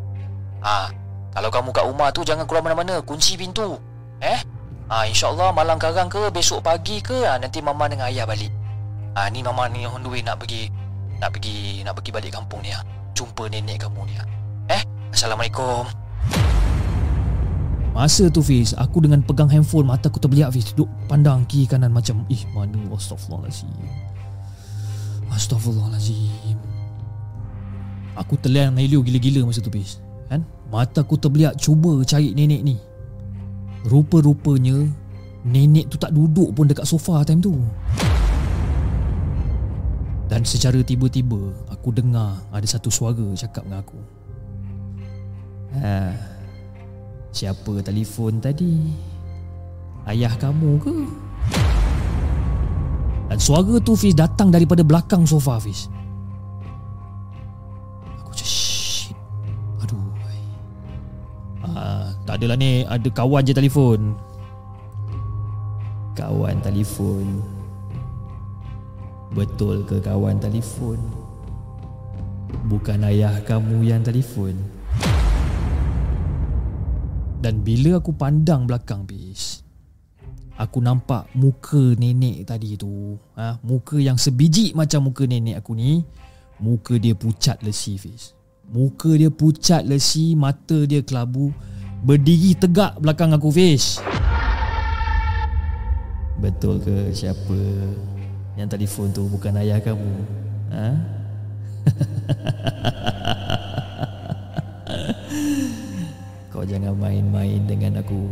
Kalau kamu kat rumah tu, jangan keluar mana-mana. Kunci pintu. InsyaAllah malam karang ke, besok pagi ke, nanti Mama dengan Ayah balik. Ni Mama ni on the way nak pergi balik kampung ni. Jumpa nenek kamu ni. Assalamualaikum. Masa tu, Fiz, aku dengan pegang handphone, mata aku terbeliak, Fiz. Duk pandang kiri kanan macam, mana, Astaghfirullahalazim. Aku telan helio gila-gila masa tu, Fiz, kan? Mata aku terbeliak cuba cari nenek ni. Rupa-rupanya nenek tu tak duduk pun dekat sofa time tu. Dan secara tiba-tiba aku dengar ada satu suara cakap dengan aku, "Ha, siapa telefon tadi? Ayah kamu ke?" Dan suara tu, Fiz, datang daripada belakang sofa, Fiz. Aku macam shit, aduh, tak adalah ni, ada kawan je telefon. Kawan telefon. Betul ke kawan telefon? Bukan ayah kamu yang telefon. Dan bila aku pandang belakang, bis, aku nampak muka nenek tadi tu, muka yang sebiji macam muka nenek aku ni. Muka dia pucat lesi, bis. Muka dia pucat lesi, mata dia kelabu, berdiri tegak belakang aku, bis. Betul ke siapa yang telefon tu bukan ayah kamu? Ha? Kau jangan main-main dengan aku.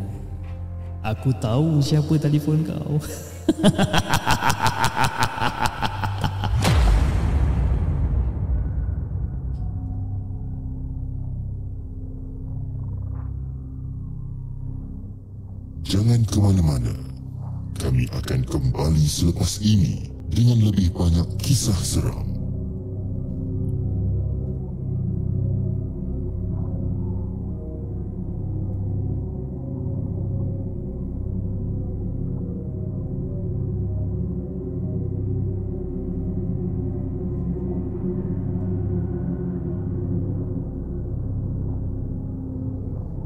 Aku tahu siapa telefon kau. Jangan ke mana-mana. Kami akan kembali selepas ini dengan lebih banyak kisah seram.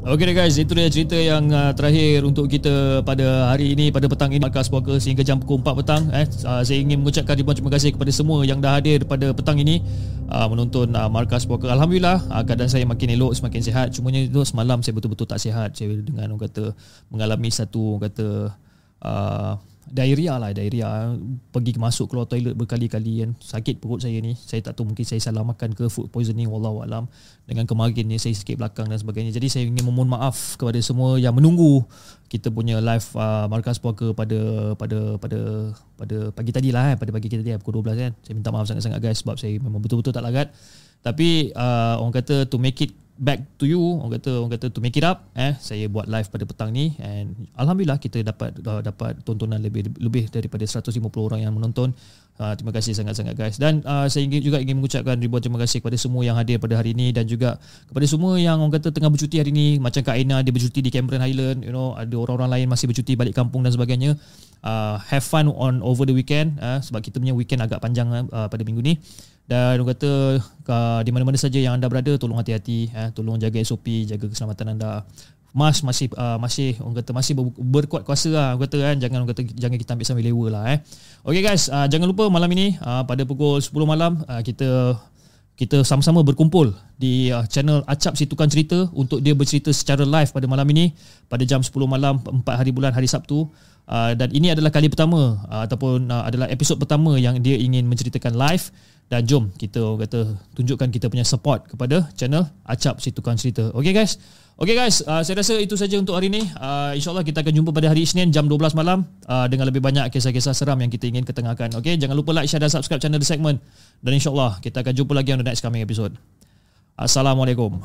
Okay guys, itu dia cerita yang terakhir untuk kita pada hari ini, pada petang ini, Markas Puaka, sehingga jam pukul 4 petang. Saya ingin mengucapkan ribuan terima kasih kepada semua yang dah hadir pada petang ini menonton Markas Puaka. Alhamdulillah, keadaan saya makin elok, semakin sihat. Cuma semalam saya betul-betul tak sihat. Saya dengan orang kata mengalami satu orang kata diarrhea. Pergi masuk keluar toilet berkali-kali kan. Sakit perut saya ni. Saya tak tahu, mungkin saya salah makan ke, food poisoning, wallahualam. Dengan kemarinnya saya sikit belakang dan sebagainya. Jadi saya ingin memohon maaf kepada semua yang menunggu kita punya live Markas Puaka pada pagi tadi lah, pada pagi kita tadi pukul 12 kan. Saya minta maaf sangat-sangat guys, sebab saya memang betul-betul tak larat. Tapi orang kata to make it back to you, orang kata to make it up, saya buat live pada petang ni, and alhamdulillah kita dapat tontonan lebih daripada 150 orang yang menonton. Terima kasih sangat-sangat guys. Dan saya juga ingin mengucapkan ribuan terima kasih kepada semua yang hadir pada hari ini, dan juga kepada semua yang orang kata tengah bercuti hari ini, macam Kak Aina dia bercuti di Cameron Highland, you know, ada orang-orang lain masih bercuti balik kampung dan sebagainya. Have fun on over the weekend, sebab kita punya weekend agak panjang pada minggu ni. Dan orang kata di mana-mana saja yang anda berada, tolong hati-hati, tolong jaga SOP, jaga keselamatan anda. Mas masih orang kata masih berkuat kuasa lah, orang kata kan, jangan kita ambil sambil lewa lah. Okay guys, jangan lupa malam ini pada pukul 10 malam kita sama-sama berkumpul di channel Acap Si Tukang Cerita untuk dia bercerita secara live pada malam ini pada jam 10 malam 4 hari bulan, hari Sabtu. Dan ini adalah kali pertama ataupun adalah episod pertama yang dia ingin menceritakan live. Dan jom kita orang kata tunjukkan kita punya support kepada channel Acap Si Tukang Cerita. Okay guys, saya rasa itu saja untuk hari ini. InsyaAllah kita akan jumpa pada hari Isnin jam 12 malam dengan lebih banyak kisah-kisah seram yang kita ingin ketengahkan. Okay, jangan lupa like, share dan subscribe channel The Segment. Dan insyaAllah kita akan jumpa lagi on the next coming episode. Assalamualaikum.